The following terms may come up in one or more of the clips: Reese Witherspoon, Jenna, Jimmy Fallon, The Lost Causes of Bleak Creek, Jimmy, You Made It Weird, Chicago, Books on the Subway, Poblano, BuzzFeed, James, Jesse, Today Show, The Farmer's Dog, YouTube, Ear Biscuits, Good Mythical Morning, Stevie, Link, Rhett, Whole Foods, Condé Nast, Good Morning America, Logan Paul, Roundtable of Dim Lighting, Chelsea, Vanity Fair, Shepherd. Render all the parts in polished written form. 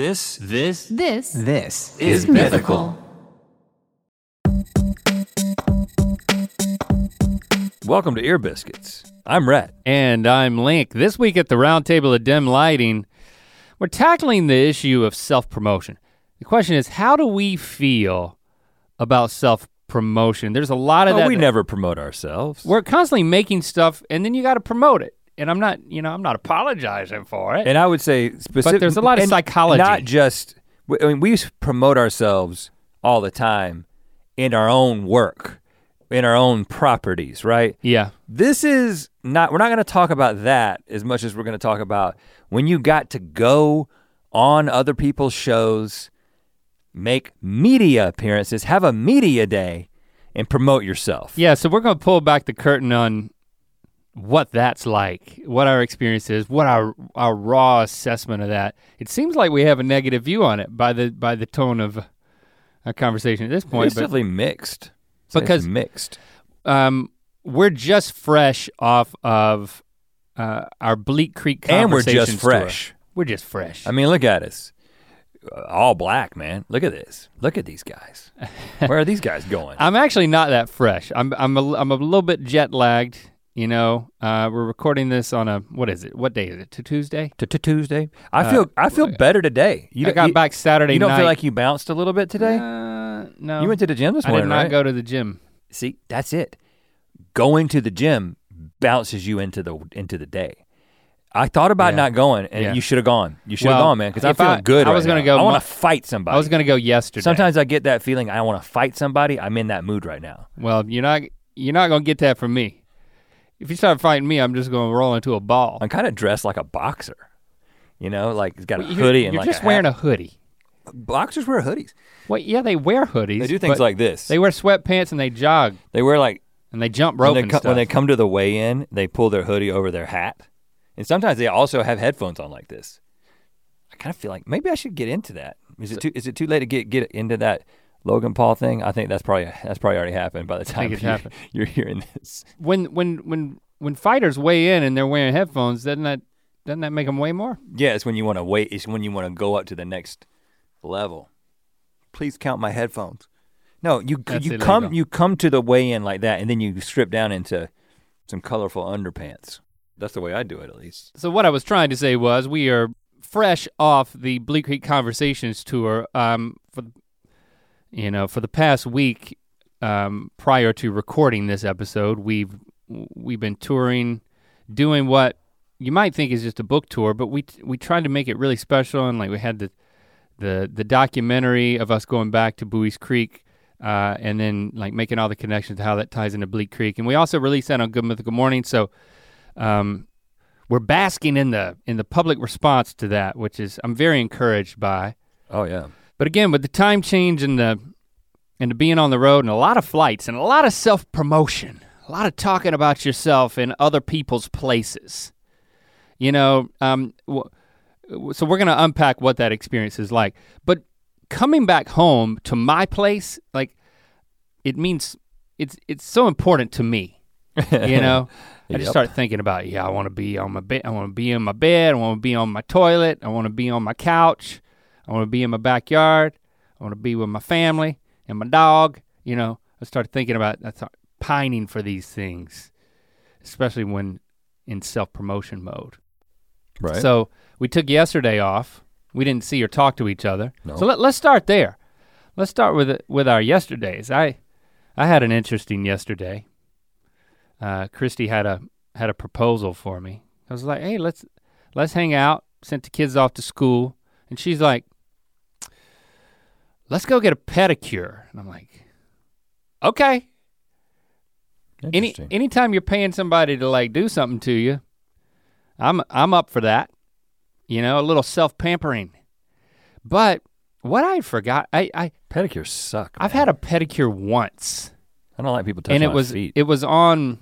This is mythical. Welcome to Ear Biscuits. I'm Rhett. And I'm Link. This week at the Roundtable of Dim Lighting, we're tackling the issue of self-promotion. The question is, how do we feel about self-promotion? There's a lot of that. We never promote ourselves. We're constantly making stuff, and then you gotta promote it. And I'm not apologizing for it. And I would say specifically. But there's a lot of psychology. Not just, I mean, we promote ourselves all the time in our own work, in our own properties, right? Yeah. This is not, we're not gonna talk about that as much as we're gonna talk about when you got to go on other people's shows, make media appearances, have a media day, and promote yourself. Yeah, so we're gonna pull back the curtain on what that's like, what our experience is, what our raw assessment of that. It seems like we have a negative view on it by the tone of our conversation at this point. It's definitely mixed. Because it's mixed. We're just fresh off of our Bleak Creek conversation. And we're just fresh. We're just fresh. I mean, look at us. All black, man. Look at this. Look at these guys. Where are these guys going? I'm actually not that fresh. I'm a little bit jet lagged. You know, we're recording this on what day is it? Tuesday? Tuesday. I feel better today. I got back Saturday night. You don't feel like you bounced a little bit today? No. You went to the gym this morning, right? I did not go to the gym. See, that's it. Going to the gym bounces you into the day. I thought about not going, and you should have gone. You should have gone, man, because I feel good right now. I want to fight somebody. I was gonna go yesterday. Sometimes I get that feeling I want to fight somebody. I'm in that mood right now. Well, you're not gonna get that from me. If you start fighting me, I'm just gonna roll into a ball. I'm kind of dressed like a boxer. You know, like he's got a hoodie and like a hat. You're just wearing a hoodie. Boxers wear hoodies. Well, yeah, they wear hoodies. They do things like this. They wear sweatpants and they jog. They wear and they jump rope and stuff. When they come to the weigh-in, they pull their hoodie over their hat. And sometimes they also have headphones on like this. I kind of feel like maybe I should get into that. Is it too late to get into that Logan Paul thing? I think that's probably already happened by the time you're hearing this. When fighters weigh in and they're wearing headphones, doesn't that make them weigh more? Yeah, it's when you want to weigh. It's when you want to go up to the next level. Please count my headphones. No, you come to the weigh in like that, and then you strip down into some colorful underpants. That's the way I do it, at least. So what I was trying to say was we are fresh off the Bleak Creek Conversations tour. For the past week, prior to recording this episode, we've been touring, doing what you might think is just a book tour, but we tried to make it really special, and like we had the documentary of us going back to Bowie's Creek, and then like making all the connections to how that ties into Bleak Creek, and we also released that on Good Mythical Morning. So, we're basking in the public response to that, which is I'm very encouraged by. Oh yeah. But again, with the time change and the being on the road and a lot of flights and a lot of self-promotion, a lot of talking about yourself in other people's places, so we're gonna unpack what that experience is like. But coming back home to my place, like it means it's so important to me, I just start thinking about, I wanna be on my bed, I wanna be in my bed, I wanna be on my toilet, I wanna be on my couch. I want to be in my backyard. I want to be with my family and my dog. I started thinking about, pining for these things, especially when in self-promotion mode. Right. So we took yesterday off. We didn't see or talk to each other. No. So let's start there. Let's start with our yesterdays. I had an interesting yesterday. Christy had a proposal for me. I was like, hey, let's hang out. Sent the kids off to school, and she's like, let's go get a pedicure. And I'm like, okay. Anytime you're paying somebody to like do something to you, I'm up for that. A little self-pampering. But what I forgot, I pedicures suck, man. I've had a pedicure once. I don't like people touching my feet. It was at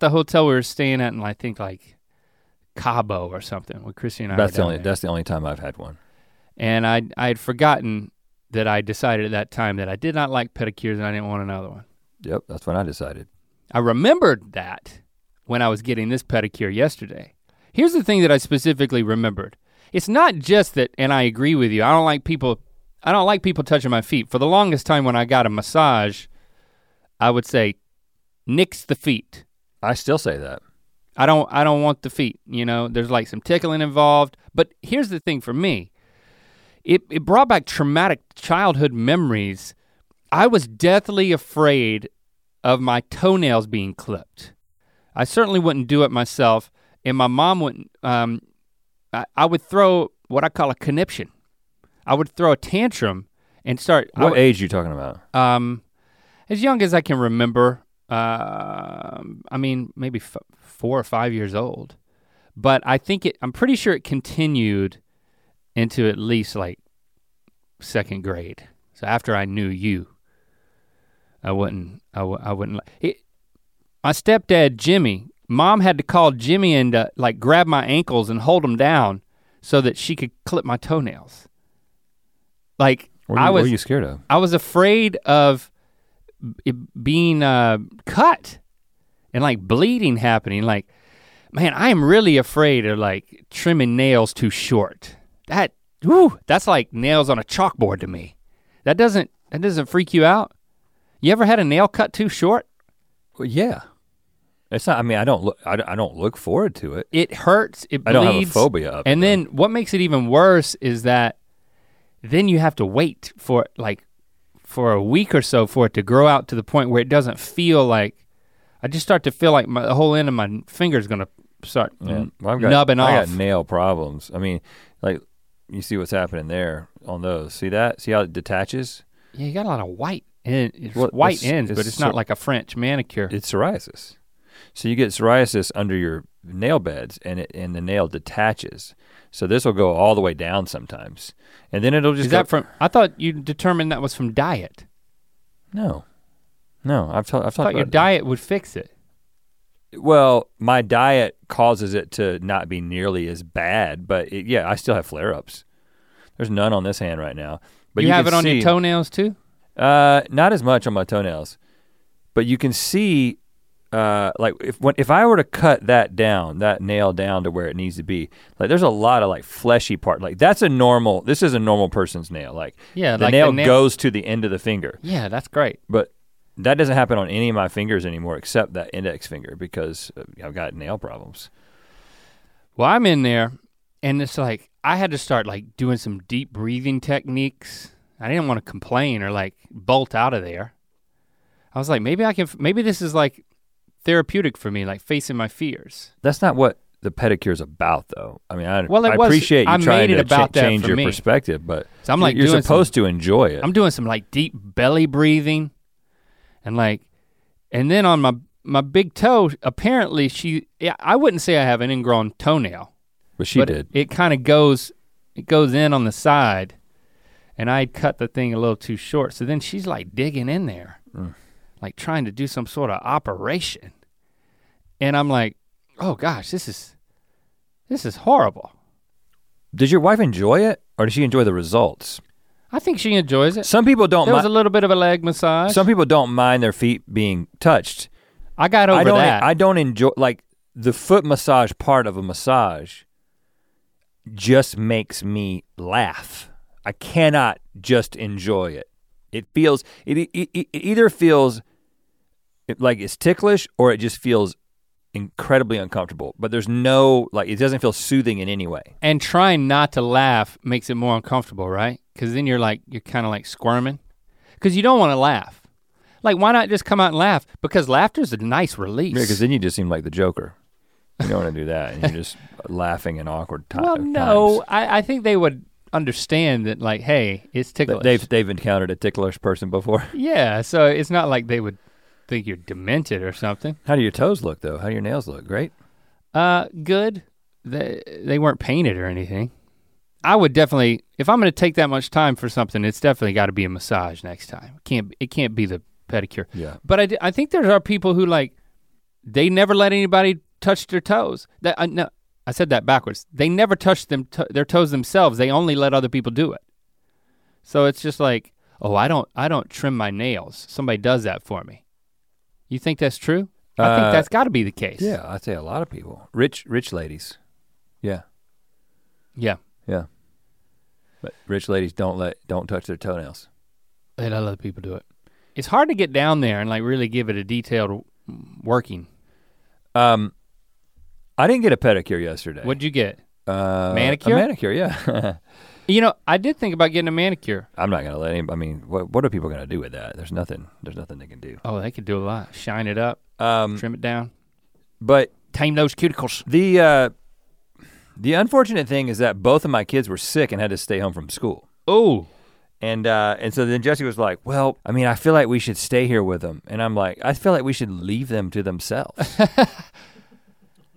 the hotel we were staying at, and I think like Cabo or something with Christy and I. That's the only time I've had one. And I had forgotten that I decided at that time that I did not like pedicures and I didn't want another one. Yep, that's when I decided. I remembered that when I was getting this pedicure yesterday. Here's the thing that I specifically remembered. It's not just that, and I agree with you, I don't like people touching my feet. For the longest time when I got a massage, I would say, nix the feet. I still say that. I don't want the feet, you know? There's like some tickling involved. But here's the thing for me. It brought back traumatic childhood memories. I was deathly afraid of my toenails being clipped. I certainly wouldn't do it myself, and my mom wouldn't, I would throw what I call a conniption. I would throw a tantrum and start. What age are you talking about? As young as I can remember. I mean, maybe 4 or 5 years old. But I think I'm pretty sure it continued into at least like second grade. So after I knew you, I wouldn't. My stepdad, Jimmy, Mom had to call Jimmy and like grab my ankles and hold them down so that she could clip my toenails. Like, what were you scared of? I was afraid of it being cut and like bleeding happening. Like, man, I am really afraid of like trimming nails too short. That's like nails on a chalkboard to me. That doesn't freak you out? You ever had a nail cut too short? Well, yeah. It's not, I mean, I don't look forward to it. It hurts, it bleeds. I don't have a phobia of it. And then what makes it even worse is that then you have to wait for a week or so for it to grow out to the point where it doesn't feel like, I just start to feel like the whole end of my finger's gonna start nubbing off. I got nail problems. I mean, like, you see what's happening there on those. See that? See how it detaches? Yeah, you got a lot of white. And it's not like a French manicure. It's psoriasis. So you get psoriasis under your nail beds and the nail detaches. So this will go all the way down sometimes. And then it'll just I thought you determined that was from diet. No, I've thought your diet would fix it. Well, my diet causes it to not be nearly as bad, but I still have flare-ups. There's none on this hand right now. But you have it on your toenails too? Not as much on my toenails, but you can see, like if I were to cut that down, that nail down to where it needs to be, like there's a lot of like fleshy part. Like this is a normal person's nail. Like the nail goes to the end of the finger. Yeah, that's great. But that doesn't happen on any of my fingers anymore except that index finger because I've got nail problems. Well, I'm in there and it's like, I had to start like doing some deep breathing techniques. I didn't want to complain or like bolt out of there. I was like, maybe this is like therapeutic for me, like facing my fears. That's not what the pedicure's about though. I mean, I appreciate you trying to change your perspective, but so I'm like you're supposed to enjoy it. I'm doing some like deep belly breathing and then on my big toe, apparently I wouldn't say I have an ingrown toenail. But she did. It kind of goes in on the side. And I'd cut the thing a little too short. So then she's like digging in there, like trying to do some sort of operation. And I'm like, oh gosh, this is horrible. Did your wife enjoy it or did she enjoy the results? I think she enjoys it. Some people don't mind. There was a little bit of a leg massage. Some people don't mind their feet being touched. I got over that. I don't enjoy, like the foot massage part of a massage just makes me laugh. I cannot just enjoy it. It feels, it either feels like it's ticklish or it just feels incredibly uncomfortable, but there's no, like it doesn't feel soothing in any way. And trying not to laugh makes it more uncomfortable, right? Because then you're kind of like squirming. Because you don't want to laugh. Like why not just come out and laugh? Because laughter's a nice release. Yeah, because then you just seem like the Joker. You don't want to do that and you're just laughing in awkward times. Well, no, I think they would understand that like, hey, it's ticklish. They've encountered a ticklish person before. Yeah, so it's not like they would think you're demented or something. How do your toes look though? How do your nails look? Great? Good. They weren't painted or anything. I would definitely, if I'm gonna take that much time for something, it's definitely gotta be a massage next time. It can't be the pedicure. Yeah. But I think there are people who like, they never let anybody touch their toes. I said that backwards. They never touch their toes themselves. They only let other people do it. So it's just like, oh, I don't trim my nails. Somebody does that for me. You think that's true? I think that's got to be the case. Yeah, I'd say a lot of people, rich ladies. Yeah. Yeah. Yeah. But rich ladies don't touch their toenails. They let other people do it. It's hard to get down there and like really give it a detailed working. I didn't get a pedicure yesterday. What'd you get? Manicure? A manicure, yeah. You know, I did think about getting a manicure. I'm not gonna let anybody, I mean, what are people gonna do with that? There's nothing they can do. Oh, they could do a lot. Shine it up, trim it down. But tame those cuticles. The unfortunate thing is that both of my kids were sick and had to stay home from school. Oh. And so then Jesse was like, well, I mean, I feel like we should stay here with them. And I'm like, I feel like we should leave them to themselves.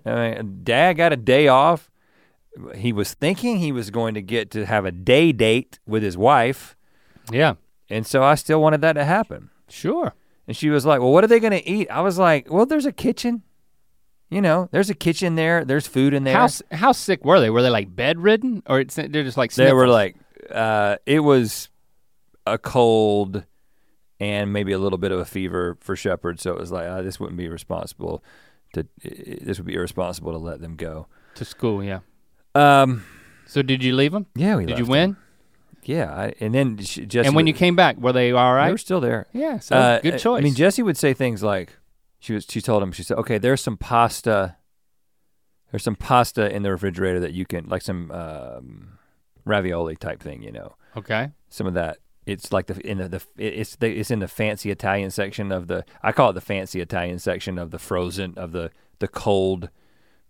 I mean, Dad got a day off. He was thinking he was going to get to have a day date with his wife. Yeah. And so I still wanted that to happen. Sure. And she was like, well, what are they gonna eat? I was like, well, there's a kitchen. You know, there's a kitchen there. There's food in there. How sick were they? Were they like bedridden, or they're just like sniffles? They were like, it was a cold and maybe a little bit of a fever for Shepherd. So it was like, this wouldn't be responsible to. This would be irresponsible to let them go to school. Yeah. So did you leave them? Yeah, we left. Did you win? Them. Yeah, and then Jesse. And when you came back, were they all right? They were still there. Yeah. So good choice. I mean, Jesse would say things like. She told him, she said, okay, there's some pasta in the refrigerator that you can, like some ravioli type thing, you know. Okay. Some of that, it's like it's in the fancy Italian section of I call it the fancy Italian section of the frozen, of the cold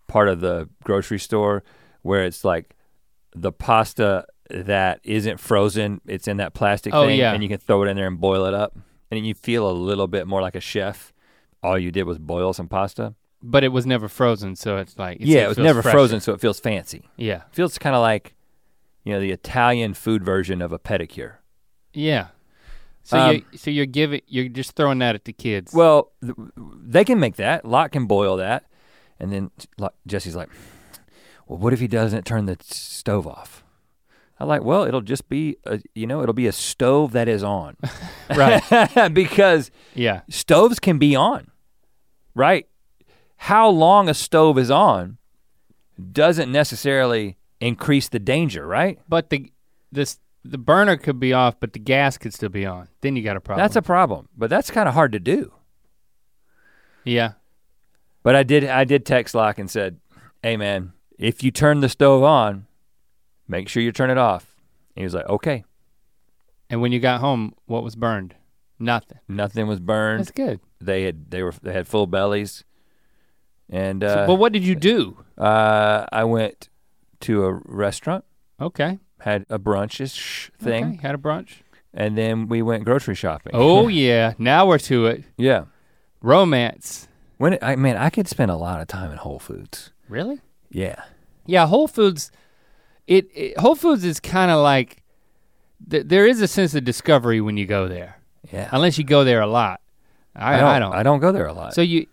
part of the grocery store, where it's like the pasta that isn't frozen, it's in that plastic thing, yeah. And you can throw it in there and boil it up. And you feel a little bit more like a chef. All you did was boil some pasta. But it was never frozen, so it's like. Yeah, it was never frozen, so it feels fancy. Yeah. It feels kind of like, you know, the Italian food version of a pedicure. Yeah. So you're just throwing that at the kids. Well, they can make that. Locke can boil that. And then Jesse's like, well, what if he doesn't turn the stove off? I'm like, well, it'll just be, it'll be a stove that is on. Right. Because yeah, stoves can be on. Right? How long a stove is on doesn't necessarily increase the danger, right? But the burner could be off, but the gas could still be on. Then you got a problem. That's a problem, but that's kind of hard to do. Yeah. But I did text Locke and said, hey man, if you turn the stove on, make sure you turn it off. And he was like, okay. And when you got home, what was burned? Nothing. Nothing was burned. That's good. They had full bellies. And but what did you do? I went to a restaurant. Okay. Had a brunch-ish thing. Okay, had a brunch. And then we went grocery shopping. Oh yeah, now we're to it. Yeah. Romance. I could spend a lot of time at Whole Foods. Really? Yeah. Yeah, Whole Foods. Whole Foods is kind of like, there is a sense of discovery when you go there. Yeah. Unless you go there a lot. I don't go there a lot. So so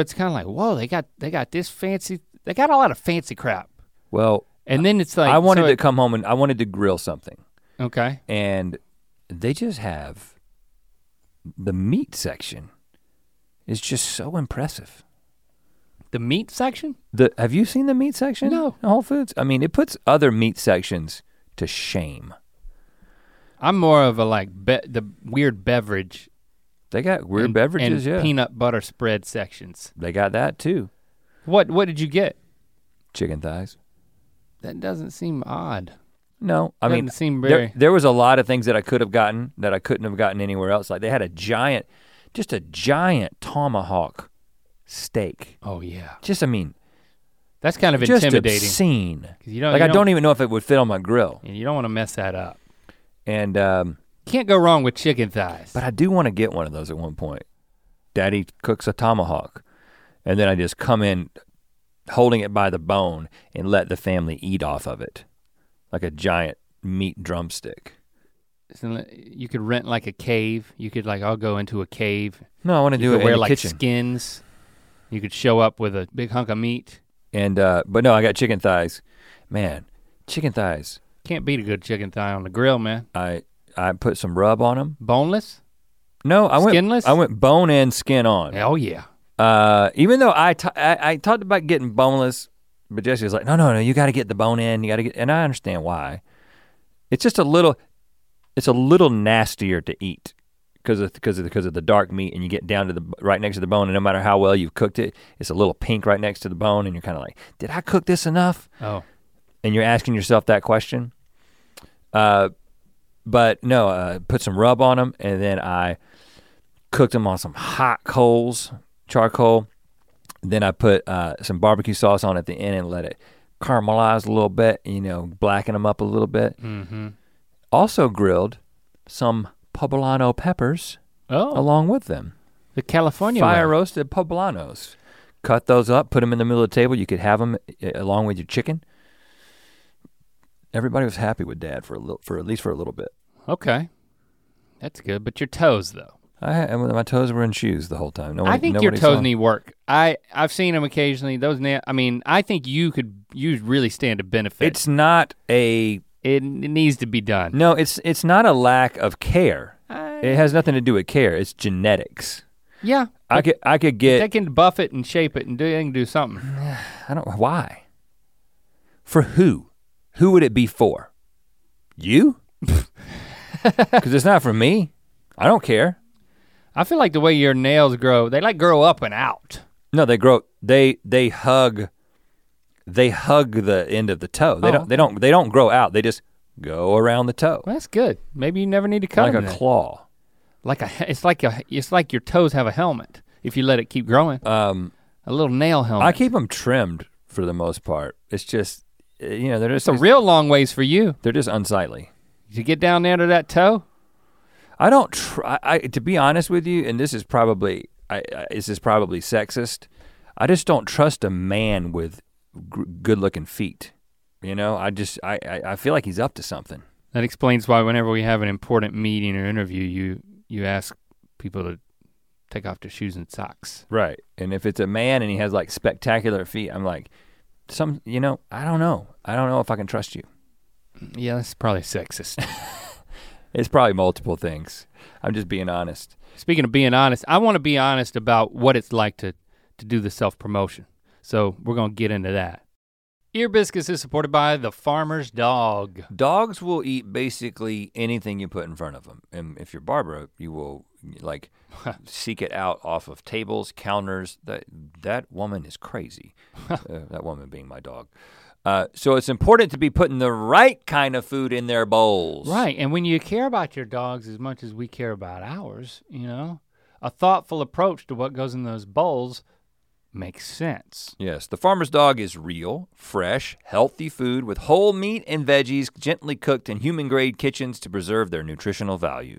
it's kind of like, whoa, they got this fancy, they got a lot of fancy crap. Well. And then it's like. I wanted to come home and I wanted to grill something. Okay. And they just have, the meat section is just so impressive. The meat section? Have you seen the meat section? No. In Whole Foods? I mean, it puts other meat sections to shame. I'm more of a the weird beverage. They got weird beverages, and yeah. Peanut butter spread sections. They got that too. What did you get? Chicken thighs. That doesn't seem odd. No, I mean, seem very... there was a lot of things that I could have gotten that I couldn't have gotten anywhere else. Like they had a giant tomahawk steak. Oh yeah. Just, I mean, that's kind of intimidating. Just obscene. I don't even know if it would fit on my grill. And you don't want to mess that up. And can't go wrong with chicken thighs. But I do want to get one of those at one point. Daddy cooks a tomahawk, and then I just come in holding it by the bone and let the family eat off of it, like a giant meat drumstick. So you could rent like a cave. You could I'll go into a cave. No, I want to do it in the kitchen. Skins. You could show up with a big hunk of meat. And, but no, I got chicken thighs. Man, chicken thighs. Can't beat a good chicken thigh on the grill, man. I put some rub on them. Boneless? No, Skinless? I went bone and skin on. Oh yeah. Even though I talked about getting boneless But Jesse was like, no, you gotta get the bone in, and I understand why. It's just a little nastier to eat because of the dark meat, and you get down to the right next to the bone, and no matter how well you've cooked it, it's a little pink right next to the bone, and you're kind of like, did I cook this enough? Oh. And you're asking yourself that question. But no, put some rub on them, and then I cooked them on some hot coals, charcoal. Then I put some barbecue sauce on at the end and let it caramelize a little bit, blacken them up a little bit. Mm-hmm. Also grilled some Poblano peppers along with them. The California fire way. Roasted Poblanos. Cut those up, put them in the middle of the table. You could have them along with your chicken. Everybody was happy with Dad for at least a little bit. Okay, that's good. But your toes though. My toes were in shoes the whole time. I think your toes need work. I've seen them occasionally. I think you really stand to benefit. It's not a. It needs to be done. No, it's not a lack of care. It has nothing to do with care. It's genetics. Yeah. I could get. They can buff it and shape it and do something. I don't. Why? For who? Who would it be for? You? Because it's not for me. I don't care. I feel like the way your nails grow, they like grow up and out. No, they grow. They hug. They hug the end of the toe. They don't grow out. They just go around the toe. Well, that's good. Maybe you never need to cut them. Like a claw. It's like your toes have a helmet if you let it keep growing. A little nail helmet. I keep them trimmed for the most part. It's just they're just a real long ways for you. They're just unsightly. Did you get down there to that toe? I don't try. To be honest with you, and this is probably sexist. I just don't trust a man with good-looking feet. I feel like he's up to something. That explains why whenever we have an important meeting or interview, you ask people to take off their shoes and socks. Right, and if it's a man and he has like spectacular feet, I'm like, I don't know. I don't know if I can trust you. Yeah, that's probably sexist. It's probably multiple things. I'm just being honest. Speaking of being honest, I want to be honest about what it's like to do the self-promotion. So we're gonna get into that. Ear Biscuits is supported by The Farmer's Dog. Dogs will eat basically anything you put in front of them. And if you're Barbara, you will seek it out off of tables, counters. That woman is crazy. That woman being my dog. So it's important to be putting the right kind of food in their bowls. Right, and when you care about your dogs as much as we care about ours, a thoughtful approach to what goes in those bowls makes sense. Yes, The Farmer's Dog is real, fresh, healthy food with whole meat and veggies gently cooked in human-grade kitchens to preserve their nutritional value.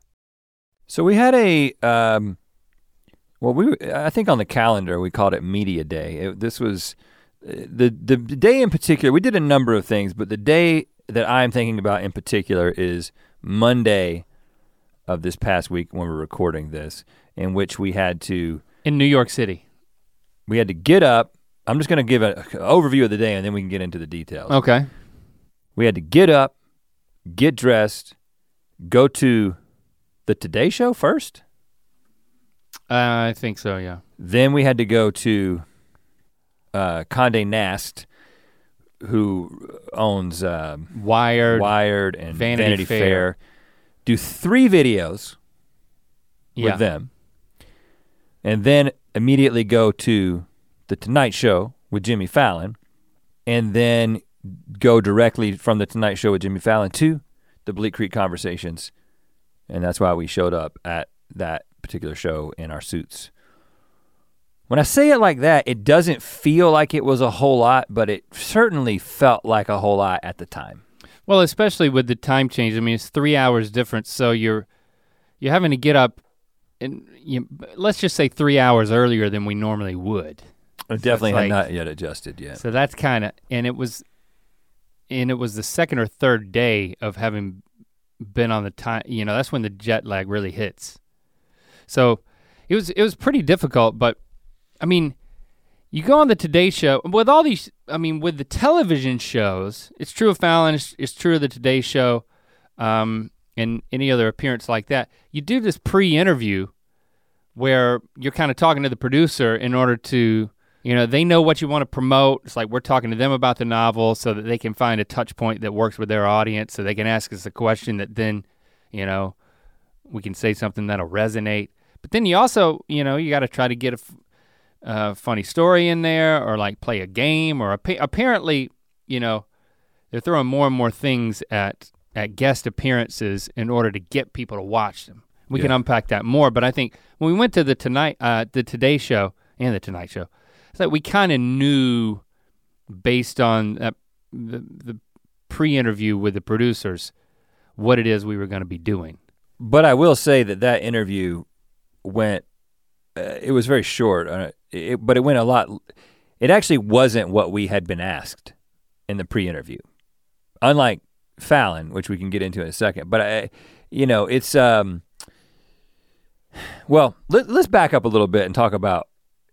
So we had a, I think on the calendar we called it Media Day. This was, the day in particular, we did a number of things, but the day that I'm thinking about in particular is Monday of this past week when we're recording this, in which we had to. In New York City. We had to get up. I'm just gonna give an overview of the day and then we can get into the details. Okay. We had to get up, get dressed, go to The Today Show first? I think so, yeah. Then we had to go to Condé Nast, who owns Wired and Vanity Fair. Do 3 videos with them, and then immediately go to The Tonight Show with Jimmy Fallon, and then go directly from The Tonight Show with Jimmy Fallon to the Bleak Creek Conversations. And that's why we showed up at that particular show in our suits. When I say it like that, it doesn't feel like it was a whole lot, but it certainly felt like a whole lot at the time. Well, especially with the time change. I mean, it's 3 hours difference, so you're having to get up, and let's just say 3 hours earlier than we normally would. Definitely had not yet adjusted yet. So that's kind of, and it was the second or third day of having been on the time, you know, that's when the jet lag really hits. So it was pretty difficult, but I mean, you go on the Today Show, with all these, I mean, with the television shows, it's true of Fallon, it's true of the Today Show, and any other appearance like that, you do this pre-interview where you're kind of talking to the producer in order to, you know, they know what you want to promote. It's like we're talking to them about the novel so that they can find a touch point that works with their audience so they can ask us a question that then, you know, we can say something that'll resonate. But then you also, you know, you gotta try to get a funny story in there, or like play a game, or apparently, you know, they're throwing more and more things at guest appearances in order to get people to watch them. We can unpack that more, but I think when we went to the Today Show and the Tonight Show, it's like we kind of knew based on the pre-interview with the producers what it is we were gonna be doing. But I will say that interview went, it was very short. But it went a lot. It actually wasn't what we had been asked in the pre-interview, unlike Fallon, which we can get into in a second. But it's well, let's back up a little bit and talk about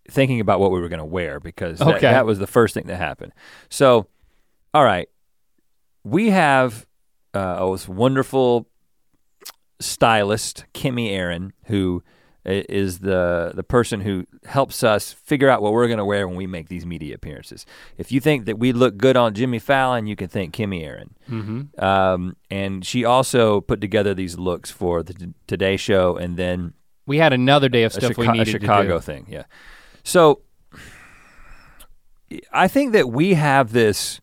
thinking about what we were gonna wear, because that was the first thing that happened. So, all right, we have this wonderful stylist, Kimmy Aaron, who is the person who helps us figure out what we're gonna wear when we make these media appearances. If you think that we look good on Jimmy Fallon, you can thank Kimmy Aaron. Mm-hmm. And she also put together these looks for the Today Show, and then we had another day of stuff we needed to do. A Chicago thing, yeah. So I think that we have this,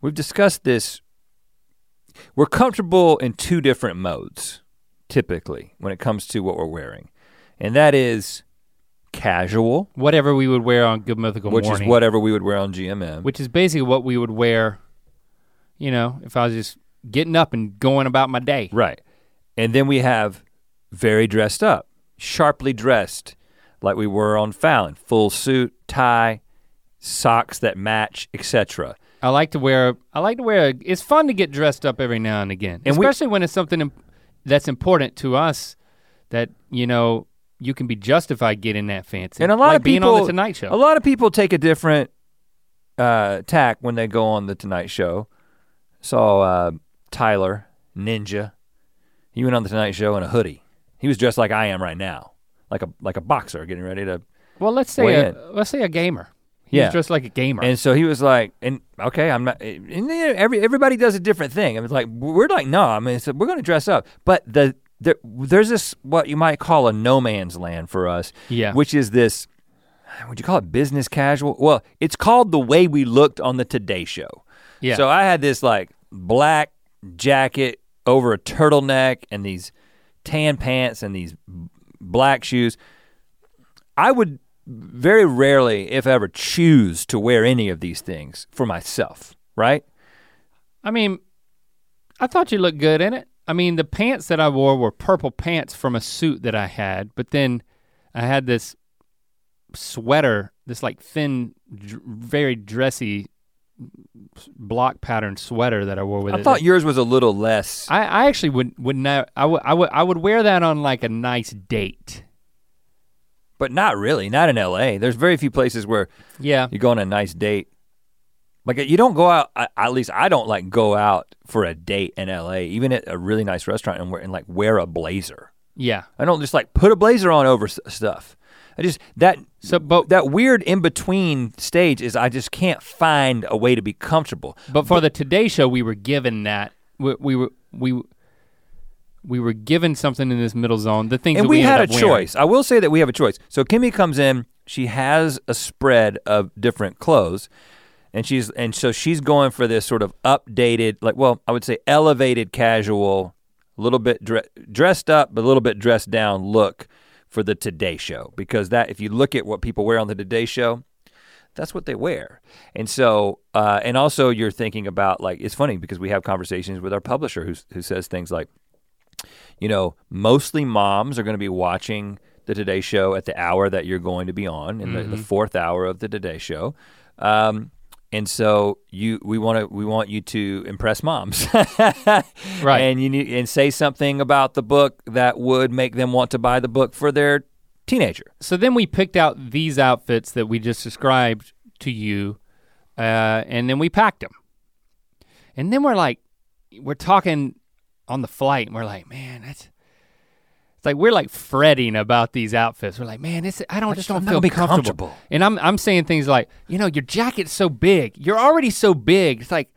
we've discussed this, we're comfortable in two different modes, typically, when it comes to what we're wearing. And that is casual. Whatever we would wear on Good Mythical Morning. Which is whatever we would wear on GMM. Which is basically what we would wear, you know, if I was just getting up and going about my day. Right. And then we have very dressed up, sharply dressed, like we were on Fallon. Full suit, tie, socks that match, etc. I like to wear, it's fun to get dressed up every now and again. And especially when it's something that's important to us that, you know, you can be justified getting that fancy. And a lot of people, being on the Tonight Show. A lot of people take a different tack when they go on the Tonight Show. Saw Tyler, Ninja. He went on the Tonight Show in a hoodie. He was dressed like I am right now, like a boxer getting ready to. Well, let's say a gamer. He was dressed like a gamer. And so he was like, and okay, I'm not. And everybody does a different thing. I mean, like we're like no. I mean, so we're gonna dress up, but there's this what you might call a no man's land for us, which is this, would you call it business casual? Well, it's called the way we looked on the Today Show. Yeah. So I had this like black jacket over a turtleneck and these tan pants and these black shoes. I would very rarely, if ever, choose to wear any of these things for myself, right? I mean, I thought you looked good in it. I mean, the pants that I wore were purple pants from a suit that I had, but then I had this sweater, this like thin, very dressy block pattern sweater that I wore with it. I thought yours was a little less. I actually would wear that on like a nice date. But not really, not in LA. There's very few places where you go on a nice date. Like you don't go out, at least I don't like go out for a date in LA, even at a really nice restaurant and wear a blazer. Yeah. I don't just like put a blazer on over stuff. That weird in-between stage is I just can't find a way to be comfortable. But for the Today Show, we were given that, we were given something in this middle zone, the things that we had a choice. I will say that we have a choice. So Kimmy comes in, she has a spread of different clothes, and so she's going for this sort of updated, like, well, I would say elevated casual, a little bit dressed up, but a little bit dressed down look for the Today Show, because that, if you look at what people wear on the Today Show, that's what they wear. And so, and also you're thinking about, like, it's funny because we have conversations with our publisher who says things like, you know, mostly moms are gonna be watching the Today Show at the hour that you're going to be on, in the fourth hour of the Today Show. And so we want you to impress moms. Right. And you need, and say something about the book that would make them want to buy the book for their teenager. So then we picked out these outfits that we just described to you, and then we packed them. And then we're talking on the flight, and we're like, man, it's like we're like fretting about these outfits. We're like, man, I just don't feel comfortable. And I'm saying things like, you know, your jacket's so big. You're already so big. It's like,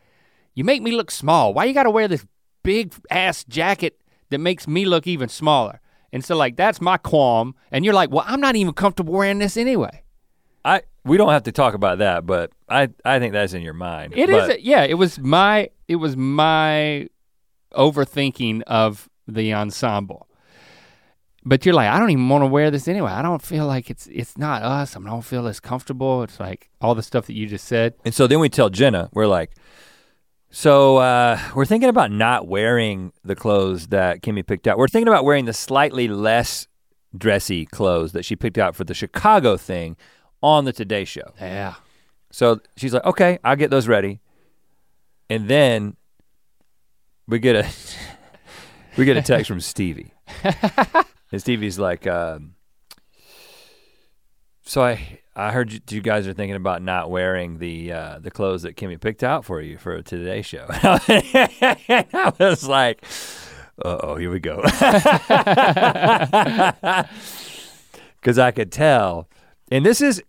you make me look small. Why you gotta wear this big ass jacket that makes me look even smaller? And so like, that's my qualm. And you're like, well, I'm not even comfortable wearing this anyway. We don't have to talk about that, but I think that's in your mind. It was my overthinking of the ensemble. But you're like, I don't even want to wear this anyway. I don't feel like it's not us. I don't feel as comfortable. It's like all the stuff that you just said. And so then we tell Jenna, we're like, so we're thinking about not wearing the clothes that Kimmy picked out. We're thinking about wearing the slightly less dressy clothes that she picked out for the Chicago thing on the Today Show. Yeah. So she's like, okay, I'll get those ready. And then we get a text from Stevie. And Stevie's like, so I heard you guys are thinking about not wearing the clothes that Kimmy picked out for you for Today's Show. I was like, uh-oh, here we go. Because I could tell. And this is,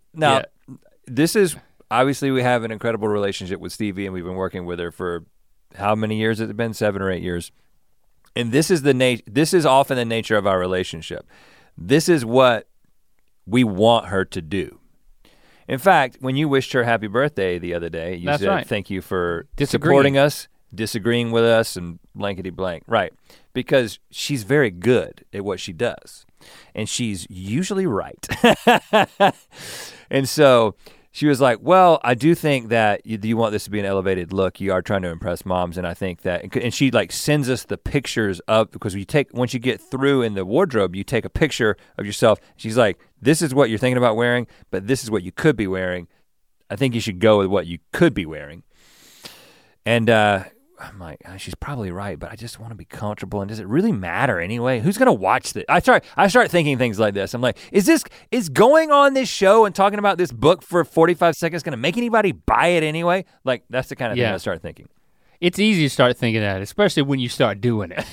obviously we have an incredible relationship with Stevie, and we've been working with her for how many years has it been? 7 or 8 years. And this is this is often the nature of our relationship. This is what we want her to do. In fact, when you wished her happy birthday the other day, you said right. Thank you for supporting us, disagreeing with us, and blankety blank. Right, because she's very good at what she does. And she's usually right. And so she was like, well, I do think that you want this to be an elevated look. You are trying to impress moms, and I think that, and she like sends us the pictures of, because once you get through in the wardrobe, you take a picture of yourself. She's like, this is what you're thinking about wearing, but this is what you could be wearing. I think you should go with what you could be wearing. And I'm like, she's probably right, but I just want to be comfortable. And does it really matter anyway? Who's gonna watch this? I start thinking things like this. I'm like, is going on this show and talking about this book for 45 seconds gonna make anybody buy it anyway? Like, that's the kind of thing I start thinking. It's easy to start thinking that, especially when you start doing it.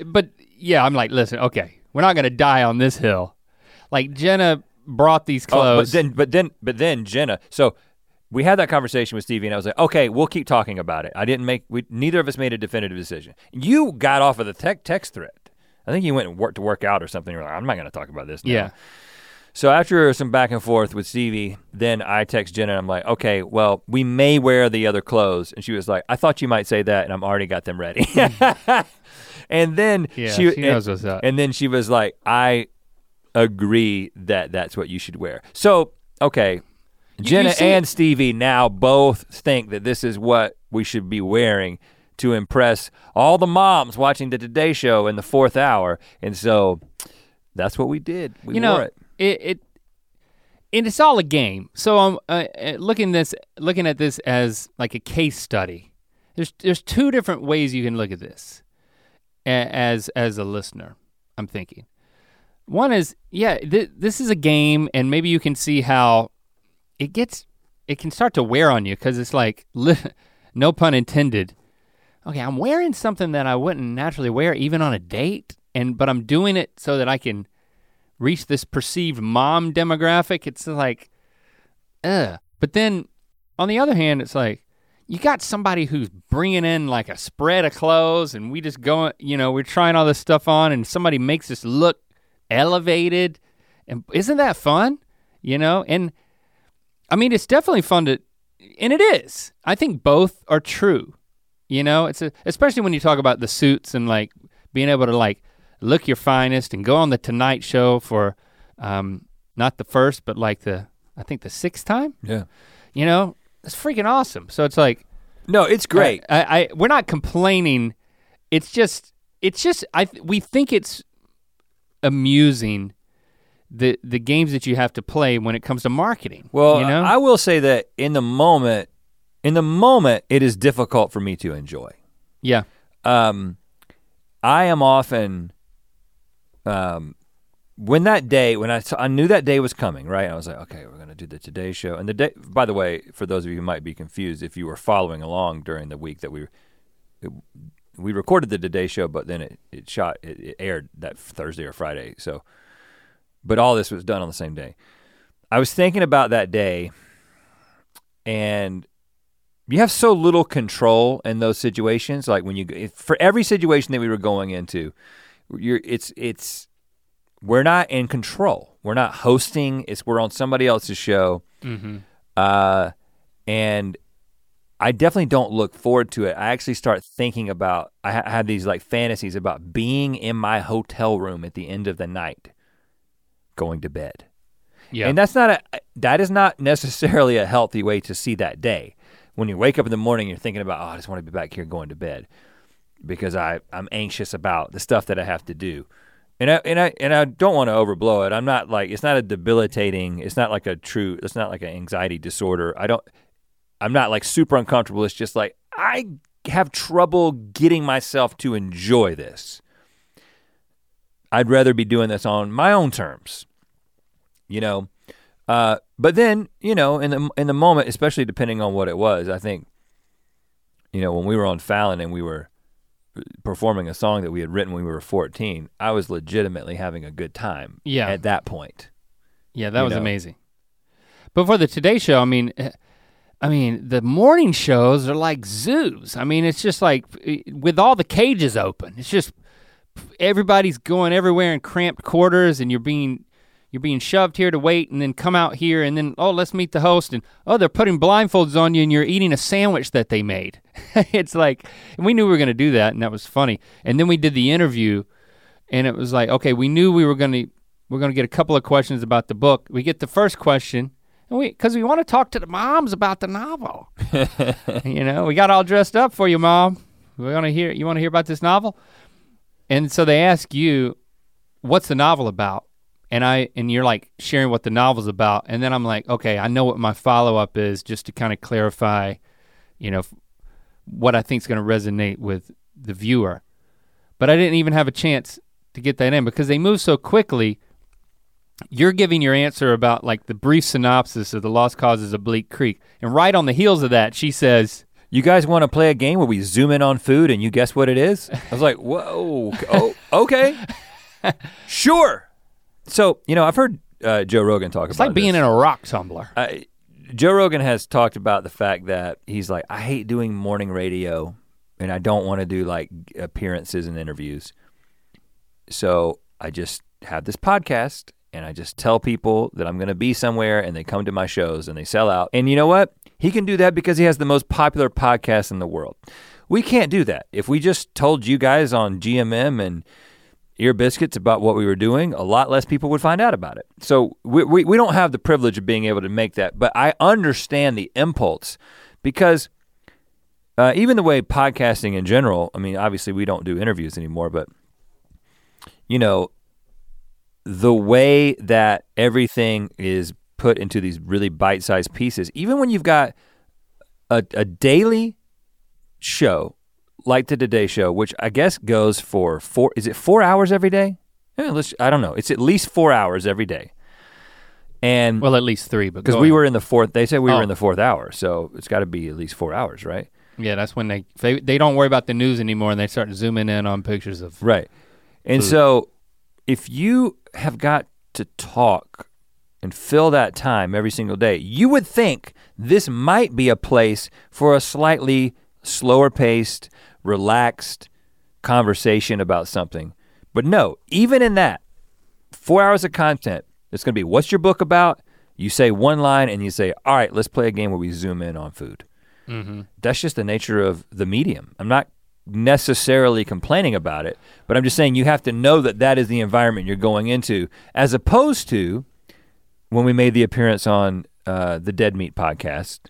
But yeah, I'm like, listen, okay, we're not gonna die on this hill. Like Jenna brought these clothes. But then Jenna, so we had that conversation with Stevie, and I was like, okay, we'll keep talking about it. Neither of us made a definitive decision. You got off of the text thread. I think you went and worked to work out or something. You're like, I'm not gonna talk about this now. Yeah. So after some back and forth with Stevie, then I text Jenna, and I'm like, okay, well, we may wear the other clothes. And she was like, I thought you might say that, and I'm already got them ready. And then she knows what's up. And then she was like, I agree that that's what you should wear. So, okay. Jenna and Stevie now both think that this is what we should be wearing to impress all the moms watching the Today Show in the fourth hour. And so that's what we did. We wore it. And it's all a game. So I'm looking at this as like a case study. There's two different ways you can look at this as a listener, I'm thinking. One is, this is a game, and maybe you can see how it can start to wear on you, because it's like, no pun intended. Okay, I'm wearing something that I wouldn't naturally wear even on a date, but I'm doing it so that I can reach this perceived mom demographic. It's like, ugh. But then on the other hand, it's like, you got somebody who's bringing in like a spread of clothes, and we just go, we're trying all this stuff on, and somebody makes us look elevated. And isn't that fun? And I mean, it's definitely fun and it is. I think both are true. It's especially when you talk about the suits and like being able to like look your finest and go on the Tonight Show for not the first, but like I think the sixth time. Yeah. It's freaking awesome. So it's like, no, it's great. We're not complaining. It's just we think it's amusing the games that you have to play when it comes to marketing. Well, you know? I will say that in the moment, it is difficult for me to enjoy. Yeah. I am often, when that day, I knew that day was coming, right? I was like, okay, we're gonna do the Today Show. And the day, by the way, for those of you who might be confused, if you were following along during the week that we recorded the Today Show, but then it aired that Thursday or Friday. So, but all this was done on the same day. I was thinking about that day, and you have so little control in those situations. Like for every situation that we were going into, we're not in control. We're not hosting. We're on somebody else's show. Mm-hmm. And I definitely don't look forward to it. I actually start thinking about, I have these like fantasies about being in my hotel room at the end of the night, going to bed. Yeah. And that is not necessarily a healthy way to see that day. When you wake up in the morning, you're thinking about, oh, I just want to be back here going to bed because I'm anxious about the stuff that I have to do. And I don't want to overblow it. I'm not like, it's not a debilitating, it's not like an anxiety disorder. I'm not like super uncomfortable. It's just like, I have trouble getting myself to enjoy this. I'd rather be doing this on my own terms, you know? But then, you know, in the moment, especially depending on what it was, I think, you know, when we were on Fallon and we were performing a song that we had written when we were 14, I was legitimately having a good time at that point. Yeah, that was amazing. But for the Today Show, I mean, the morning shows are like zoos. I mean, it's just like with all the cages open, it's just everybody's going everywhere in cramped quarters and you're being shoved here to wait and then come out here and then, oh, let's meet the host and, oh, they're putting blindfolds on you and you're eating a sandwich that they made. It's like, and we knew we were gonna do that and that was funny. And then we did the interview and it was like, okay, we knew we're gonna get a couple of questions about the book. We get the first question and because we wanna talk to the moms about the novel. You know, we got all dressed up for you, Mom. You wanna hear about this novel? And so they ask you, what's the novel about? And you're like sharing what the novel's about, and then I'm like, okay, I know what my follow-up is just to kind of clarify, you know, what I think's gonna resonate with the viewer. But I didn't even have a chance to get that in because they move so quickly. You're giving your answer about like the brief synopsis of The Lost Causes of Bleak Creek, and right on the heels of that, she says, you guys wanna play a game where we zoom in on food and you guess what it is? I was like, whoa, oh, okay, sure. So, you know, I've heard Joe Rogan talk about this. It's like being in a rock tumbler. Joe Rogan has talked about the fact that he's like, I hate doing morning radio and I don't want to do like appearances and interviews. So I just have this podcast and I just tell people that I'm gonna be somewhere and they come to my shows and they sell out. And you know what? He can do that because he has the most popular podcast in the world. We can't do that. If we just told you guys on GMM and Ear Biscuits about what we were doing, a lot less people would find out about it. So we don't have the privilege of being able to make that, but I understand the impulse because even the way podcasting in general, I mean, obviously we don't do interviews anymore, but you know, the way that everything is put into these really bite-sized pieces, even when you've got a daily show, like the Today Show, which I guess goes for is it 4 hours every day? Yeah, I don't know, it's at least 4 hours every day. And well, at least three, but because were in the fourth, they said we were in the fourth hour, so it's gotta be at least 4 hours, right? Yeah, that's when they don't worry about the news anymore and they start zooming in on pictures of right. And food. So if you have got to talk and fill that time every single day, you would think this might be a place for a slightly slower paced, relaxed conversation about something. But no, even in that, 4 hours of content, it's gonna be what's your book about? You say one line and you say, all right, let's play a game where we zoom in on food. Mm-hmm. That's just the nature of the medium. I'm not necessarily complaining about it, but I'm just saying you have to know that that is the environment you're going into, as opposed to when we made the appearance on the Dead Meat podcast,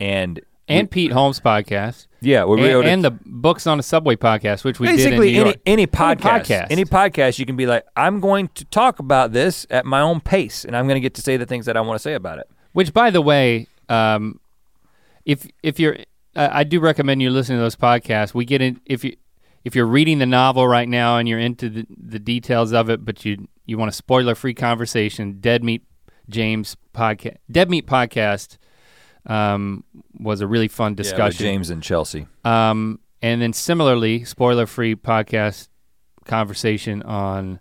and And Pete Holmes podcast. Yeah. And the Books on the Subway podcast, which we did in New York. Any podcast you can be like, I'm going to talk about this at my own pace, and I'm going to get to say the things that I want to say about it. Which, by the way, if you're, I do recommend you listen to those podcasts. We get in, if you're reading the novel right now and you're into the details of it, but you want a spoiler-free conversation, Dead Meat podcast was a really fun discussion. Yeah, with James and Chelsea. And then similarly, spoiler-free podcast conversation on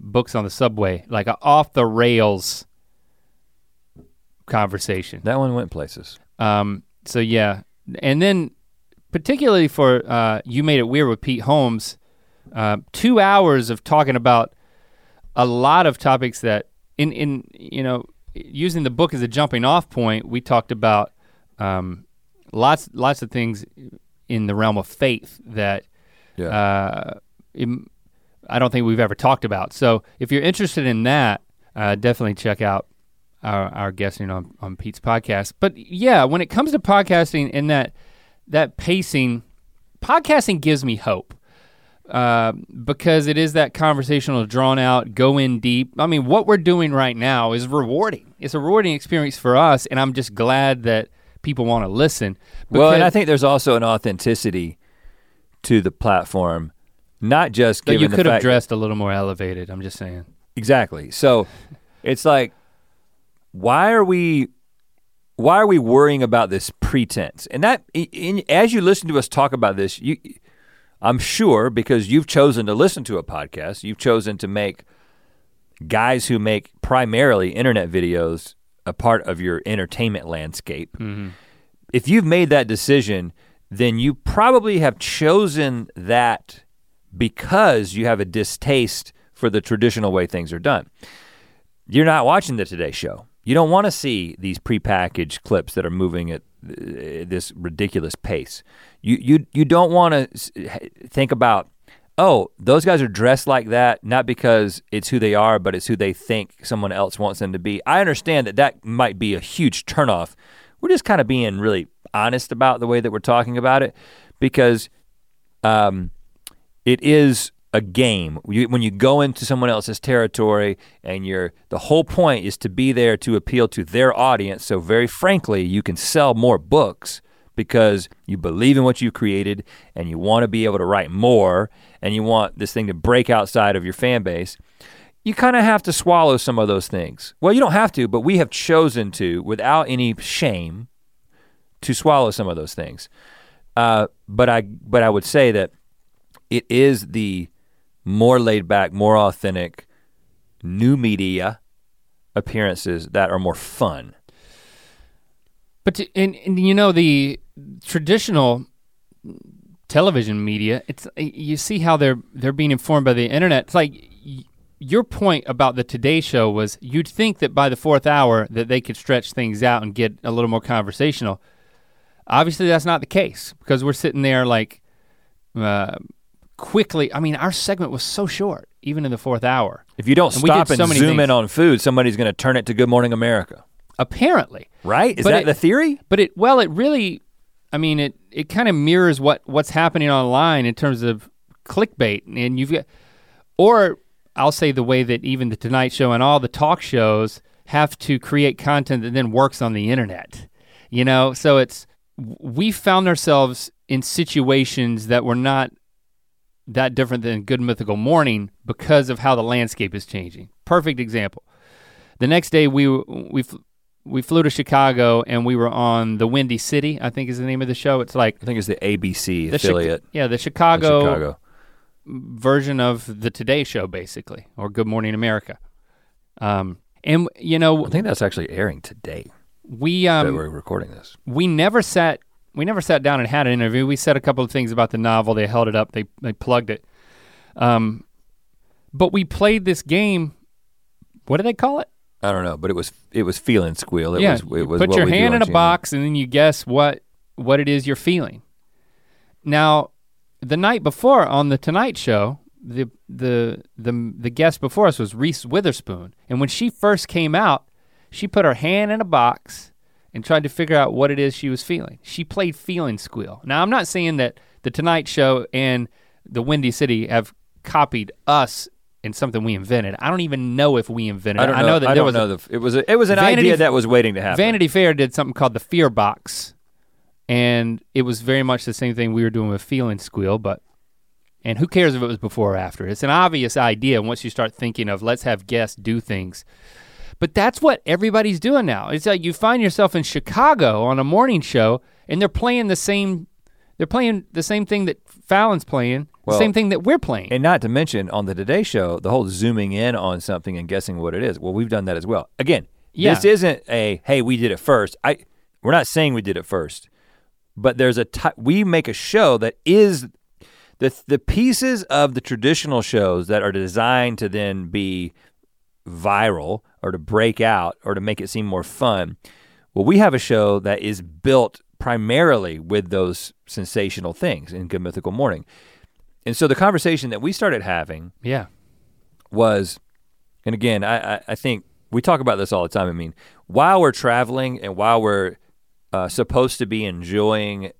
Books on the Subway, like an off-the-rails conversation. That one went places. So yeah, and then particularly for You Made It Weird with Pete Holmes, 2 hours of talking about a lot of topics that in you know, using the book as a jumping off point, we talked about lots of things in the realm of faith that I don't think we've ever talked about. So if you're interested in that, definitely check out our guesting on Pete's podcast. But yeah, when it comes to podcasting and that pacing, podcasting gives me hope because it is that conversational, drawn out, go in deep. I mean, what we're doing right now is rewarding. It's a rewarding experience for us, and I'm just glad that people want to listen. Well, and I think there's also an authenticity to the platform, not just given the fact that you could have dressed a little more elevated, I'm just saying. Exactly, so it's like, why are we worrying about this pretense? And that, as you listen to us talk about this, I'm sure, because you've chosen to listen to a podcast, you've chosen to make guys who make primarily internet videos a part of your entertainment landscape. Mm-hmm. If you've made that decision, then you probably have chosen that because you have a distaste for the traditional way things are done. You're not watching the Today Show. You don't want to see these prepackaged clips that are moving at this ridiculous pace. You don't want to think about, oh, those guys are dressed like that, not because it's who they are, but it's who they think someone else wants them to be. I understand that might be a huge turnoff. We're just kind of being really honest about the way that we're talking about it, because it is a game. When you go into someone else's territory, and the whole point is to be there to appeal to their audience, so very frankly, you can sell more books because you believe in what you've created, and you want to be able to write more, and you want this thing to break outside of your fan base. You kind of have to swallow some of those things. Well, you don't have to, but we have chosen to, without any shame, to swallow some of those things. But I would say that it is the more laid back, more authentic, new media appearances that are more fun. But you know, the traditional television media, it's, you see how they're being informed by the internet. It's like your point about the Today Show was, you'd think that by the fourth hour that they could stretch things out and get a little more conversational. Obviously that's not the case, because we're sitting there like, quickly, I mean, our segment was so short, even in the fourth hour. If you don't stop and zoom in on food, somebody's gonna turn it to Good Morning America. Apparently. Right, is that the theory? But it really, I mean, it kind of mirrors what's happening online in terms of clickbait, and you've got, or I'll say the way that even the Tonight Show and all the talk shows have to create content that then works on the internet. You know, so we found ourselves in situations that were not that different than Good Mythical Morning because of how the landscape is changing. Perfect example. The next day we flew to Chicago, and we were on The Windy City, I think is the name of the show. It's like, I think it's the ABC affiliate. The Chicago version of the Today Show, basically, or Good Morning America. And you know, I think that's actually airing today. That we're recording this. We never sat down and had an interview. We said a couple of things about the novel. They held it up. They plugged it. But we played this game. What do they call it? I don't know, but it was feeling squeal. It was put your hand in a box, and then you guess what it is you're feeling. Now, the night before on the Tonight Show, the guest before us was Reese Witherspoon, and when she first came out, she put her hand in a box and tried to figure out what it is she was feeling. She played feeling squeal. Now, I'm not saying that The Tonight Show and The Windy City have copied us in something we invented. I don't even know if we invented it. I know it was an idea that was waiting to happen. Vanity Fair did something called the Fear Box, and it was very much the same thing we were doing with feeling squeal, but, and who cares if it was before or after? It's an obvious idea once you start thinking of let's have guests do things. But that's what everybody's doing now. It's like you find yourself in Chicago on a morning show and they're playing the same thing that Fallon's playing, well, the same thing that we're playing. And not to mention on the Today Show, the whole zooming in on something and guessing what it is. Well, we've done that as well. Again, This isn't a, hey, we did it first. We're not saying we did it first, but there's we make a show that is the pieces of the traditional shows that are designed to then be viral or to break out or to make it seem more fun. Well, we have a show that is built primarily with those sensational things in Good Mythical Morning. And so the conversation that we started having was, and again, I think we talk about this all the time. I mean, while we're traveling and while we're supposed to be enjoying,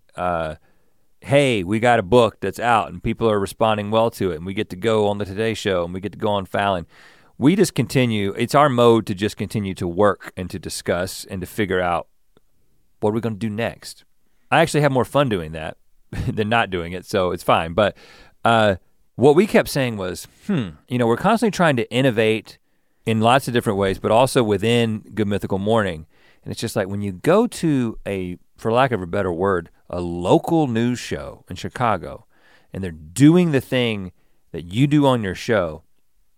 hey, we got a book that's out and people are responding well to it and we get to go on the Today Show and we get to go on Fallon. We just continue, it's our mode to just continue to work and to discuss and to figure out what are we gonna do next. I actually have more fun doing that than not doing it, so it's fine. But what we kept saying was, we're constantly trying to innovate in lots of different ways, but also within Good Mythical Morning. And it's just like when you go to a, for lack of a better word, a local news show in Chicago, and they're doing the thing that you do on your show,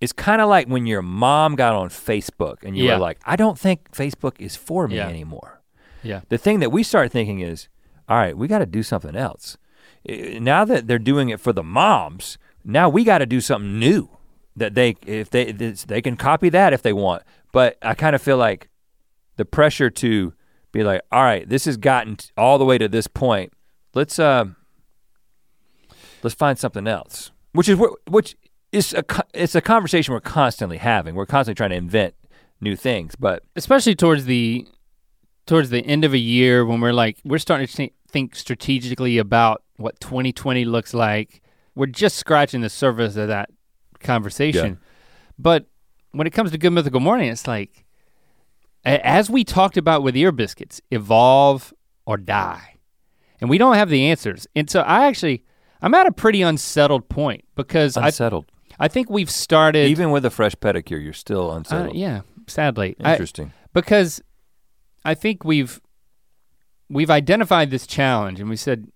it's kind of like when your mom got on Facebook and you were like, I don't think Facebook is for me anymore. Yeah. The thing that we start thinking is, all right, we gotta do something else. Now that they're doing it for the moms, now we gotta do something new that they can copy that if they want. But I kind of feel like the pressure to be like, all right, this has gotten all the way to this point. Let's find something else. It's a conversation we're constantly having. We're constantly trying to invent new things, but especially towards the end of a year when we're starting to think strategically about what 2020 looks like. We're just scratching the surface of that conversation. Yeah. But when it comes to Good Mythical Morning, it's like, as we talked about with Ear Biscuits, evolve or die. And we don't have the answers. And so I'm at a pretty unsettled point because I think we've started. Even with a fresh pedicure, you're still unsettled. Yeah, sadly. Interesting. Because I think we've identified this challenge, and we said,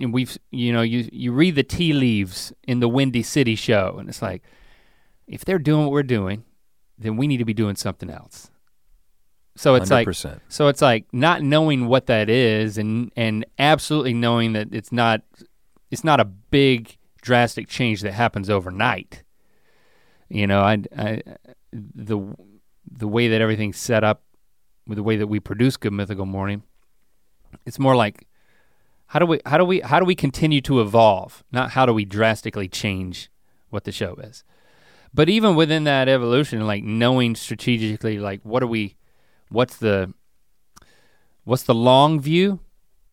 and you read the tea leaves in the Windy City show, and it's like, if they're doing what we're doing, then we need to be doing something else. So it's 100%. So it's like not knowing what that is, and absolutely knowing that it's not a big drastic change that happens overnight. You know, the way that everything's set up with the way that we produce Good Mythical Morning, it's more like how do we continue to evolve, not how do we drastically change what the show is. But even within that evolution, like knowing strategically, like what's the long view?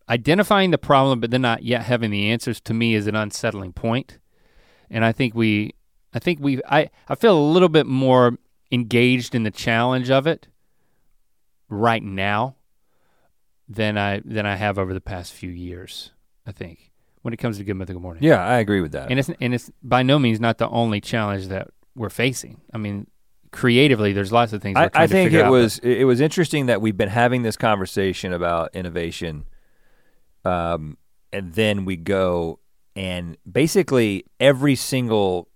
Identifying the problem, but then not yet having the answers, to me is an unsettling point. And I feel a little bit more engaged in the challenge of it right now than I have over the past few years, I think, when it comes to Good Mythical Morning. Yeah, I agree with that. And it's by no means not the only challenge that we're facing. I mean, creatively, there's lots of things we're trying to figure out. It was interesting that we've been having this conversation about innovation. And then we go, and basically every single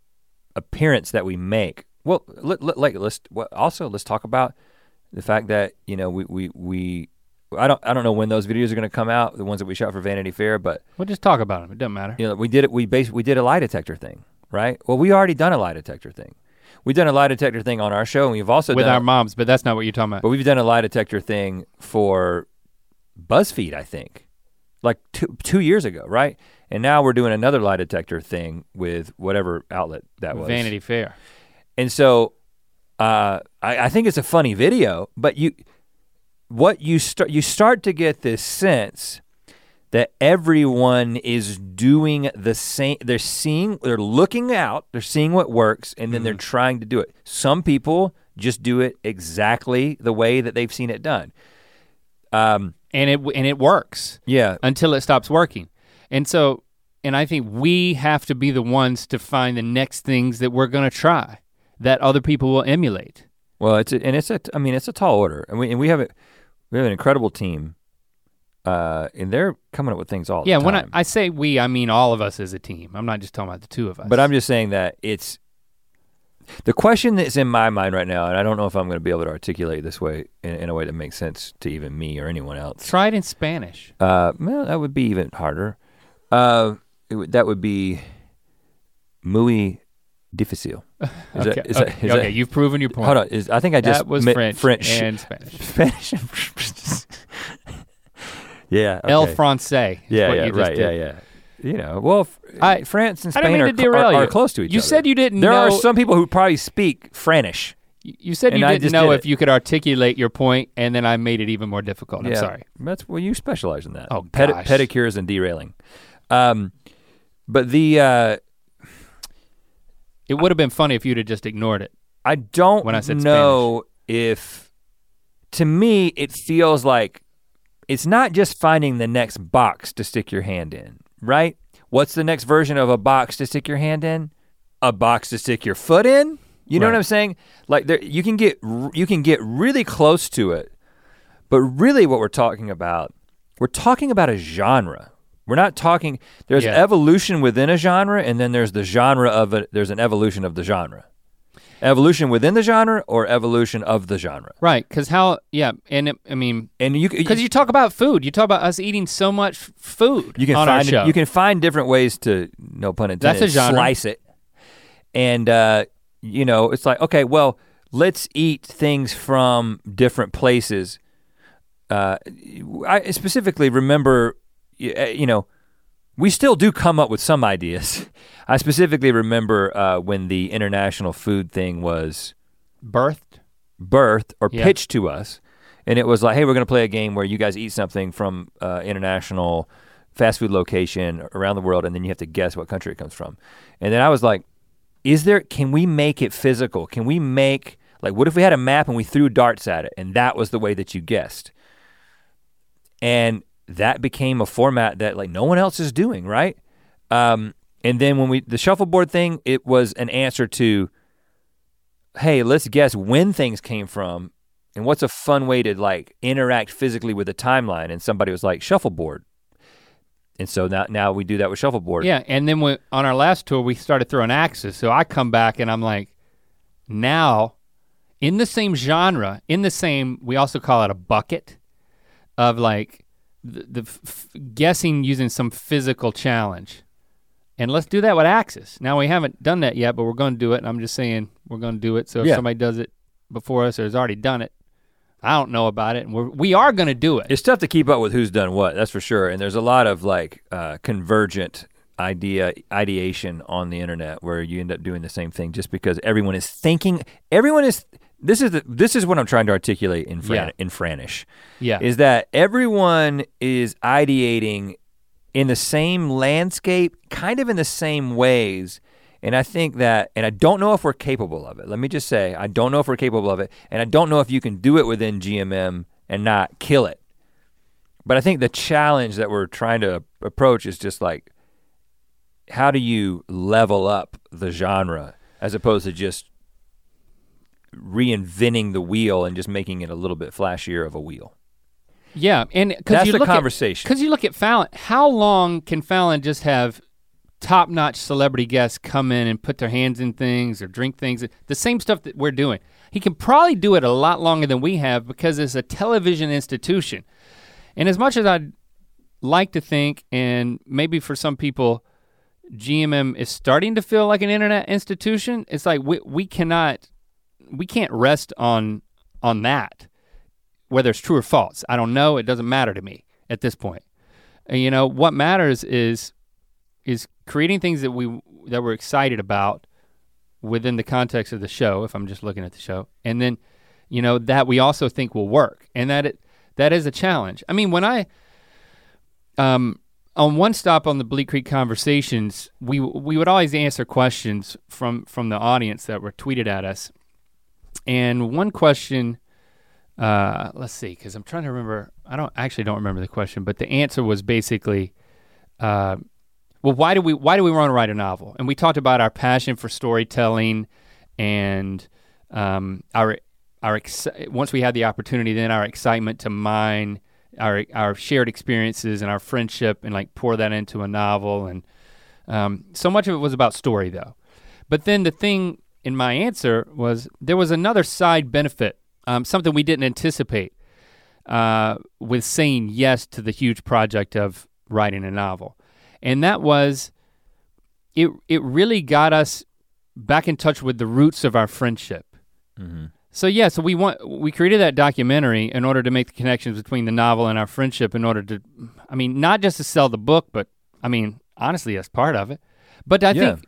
appearance that we make. Well, let's talk about the fact that, you know, I don't know when those videos are going to come out, the ones that we shot for Vanity Fair, but we'll just talk about them. It doesn't matter. You know, we did a lie detector thing, right? Well, we already done a lie detector thing. We've done a lie detector thing on our show, and we've also with our moms, but that's not what you're talking about. But we've done a lie detector thing for BuzzFeed, I think. Like two years ago, right? And now we're doing another lie detector thing with whatever outlet that was. Vanity Fair. And so I think it's a funny video, but you what you start to get this sense that everyone is doing the same. They're looking out, they're seeing what works, and then they're trying to do it. Some people just do it exactly the way that they've seen it done. And it works. Yeah. Until it stops working. And so, and I think we have to be the ones to find the next things that we're gonna try that other people will emulate. Well, it's a tall order. We have an incredible team. And they're coming up with things all the time. Yeah, when I say we, I mean all of us as a team. I'm not just talking about the two of us. But I'm just saying that it's, the question that's in my mind right now, and I don't know if I'm gonna be able to articulate this way in a way that makes sense to even me or anyone else. Try it in Spanish. Well, that would be even harder. That would be muy difficile. Okay, you've proven your point. Hold on, I think I just French and Spanish. Spanish. Yeah. Okay. El Francais. Yeah, right. You know, well, France and Spain are close to each other. You said you didn't know. There are some people who probably speak Franish. You said you didn't know if you could articulate your point, and then I made it even more difficult. I'm sorry. Well, you specialize in that. Oh, gosh. Pedicures and derailing. But the... it would have been funny if you'd have just ignored it. I don't know if, to me, it feels like it's not just finding the next box to stick your hand in, right? What's the next version of a box to stick your hand in? A box to stick your foot in? You know what I'm saying? Like there, you can get really close to it, but really what we're talking about a genre. We're not talking, there's evolution within a genre, and then there's the genre of it, there's an evolution of the genre. Evolution within the genre or evolution of the genre. Right, because you talk about food, you talk about us eating so much food on our show. You can find different ways to, no pun intended, that's a genre. Slice it. And you know, it's like, okay, well, let's eat things from different places. I specifically remember, you know, we still do come up with some ideas. I specifically remember when the international food thing was birthed or pitched to us, and it was like, hey, we're gonna play a game where you guys eat something from international fast food location around the world, and then you have to guess what country it comes from. And then I was like, can we make it physical? Can we make, like, what if we had a map and we threw darts at it and that was the way that you guessed? And that became a format that like no one else is doing, right? And then when the shuffleboard thing, it was an answer to, hey, let's guess when things came from and what's a fun way to like interact physically with a timeline, and somebody was like, shuffleboard. And so now we do that with shuffleboard. Yeah, and then on our last tour, we started throwing axes. So I come back and I'm like, now, in the same genre, we also call it a bucket of like the guessing using some physical challenge. And let's do that with axes. Now we haven't done that yet, but we're gonna do it. And I'm just saying we're gonna do it. So if somebody does it before us or has already done it, I don't know about it, and we are gonna do it. It's tough to keep up with who's done what, that's for sure. And there's a lot of like convergent ideation on the internet where you end up doing the same thing just because everyone is thinking, this is what I'm trying to articulate in Franish. Yeah. Is that everyone is ideating in the same landscape, kind of in the same ways. And I think that, and I don't know if we're capable of it. Let me just say, I don't know if we're capable of it, and I don't know if you can do it within GMM and not kill it. But I think the challenge that we're trying to approach is just like, how do you level up the genre as opposed to just reinventing the wheel and just making it a little bit flashier of a wheel? Yeah, and that's the conversation. Because you look at Fallon, how long can Fallon just have top-notch celebrity guests come in and put their hands in things or drink things, the same stuff that we're doing. He can probably do it a lot longer than we have because it's a television institution. And as much as I'd like to think, and maybe for some people, GMM is starting to feel like an internet institution, it's like we can't rest on that, whether it's true or false. I don't know, it doesn't matter to me at this point. And you know, what matters is creating things that we're excited about within the context of the show, if I'm just looking at the show, and then, you know, that we also think will work, and that it, That is a challenge. I mean, when I, on one stop on the Bleak Creek Conversations, we would always answer questions from the audience that were tweeted at us. And one question, let's see, because I'm trying to remember, I don't remember the question, but the answer was basically, well, why do we want to write a novel? And we talked about our passion for storytelling and once we had the opportunity, then our excitement to mine our shared experiences and our friendship and like pour that into a novel. And so much of it was about story though. But then the thing in my answer was there was another side benefit, something we didn't anticipate with saying yes to the huge project of writing a novel. And that was, it really got us back in touch with the roots of our friendship. Mm-hmm. So yeah, so we created that documentary in order to make the connections between the novel and our friendship in order to, I mean, not just to sell the book, but I mean, honestly, that's part of it. But I think,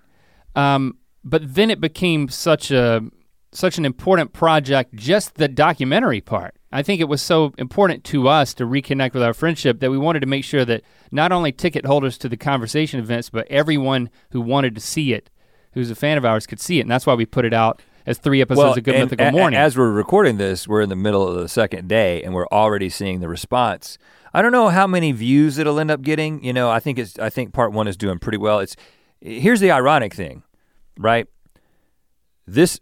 but then it became such an important project, just the documentary part. I think it was so important to us to reconnect with our friendship that we wanted to make sure that not only ticket holders to the conversation events, but everyone who wanted to see it, who's a fan of ours, could see it. And that's why we put it out as 3 episodes of Good Mythical Morning. As we're recording this, we're in the middle of the second day and we're already seeing the response. I don't know how many views it'll end up getting. You know, I think part one is doing pretty well. Here's the ironic thing, right? This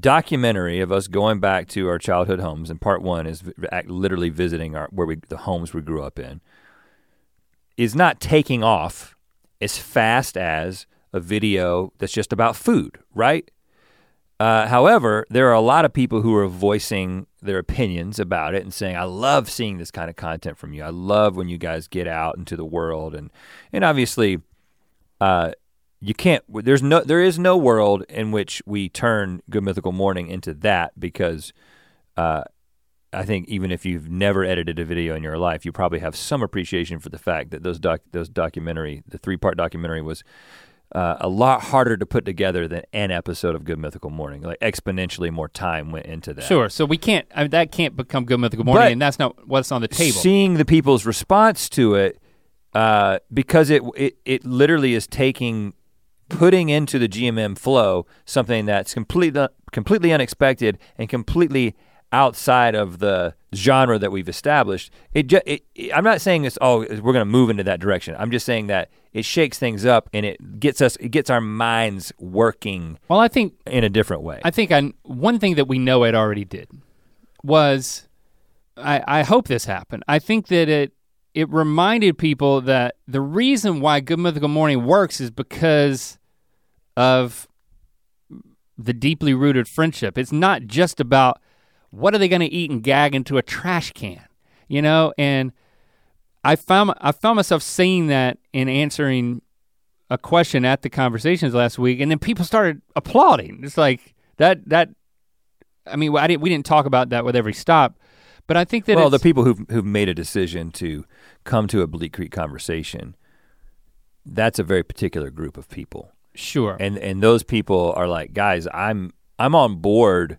documentary of us going back to our childhood homes, and part one is literally visiting the homes we grew up in, is not taking off as fast as a video that's just about food, right? However, there are a lot of people who are voicing their opinions about it and saying, I love seeing this kind of content from you. I love when you guys get out into the world. And obviously, you can't, there is no world in which we turn Good Mythical Morning into that, because I think even if you've never edited a video in your life, you probably have some appreciation for the fact that the 3-part documentary was a lot harder to put together than an episode of Good Mythical Morning. Like exponentially more time went into that. Sure, so that can't become Good Mythical Morning, but and that's not what's on the table. Seeing the people's response to it, because it literally is putting into the GMM flow something that's completely unexpected and completely outside of the genre that we've established. I'm not saying it's, we're gonna move into that direction. I'm just saying that it shakes things up and it gets our minds working. Well, I think in a different way. I think one thing that we know it already did was, I hope this happened. I think that it reminded people that the reason why Good Mythical Morning works is because of the deeply rooted friendship. It's not just about what are they gonna eat and gag into a trash can, you know? And I found myself saying that in answering a question at the conversations last week, and then people started applauding. It's like that. I mean, we didn't talk about that with every stop, but I think that the people who've made a decision to come to a Bleak Creek conversation, that's a very particular group of people. Sure. And those people are like, guys, I'm on board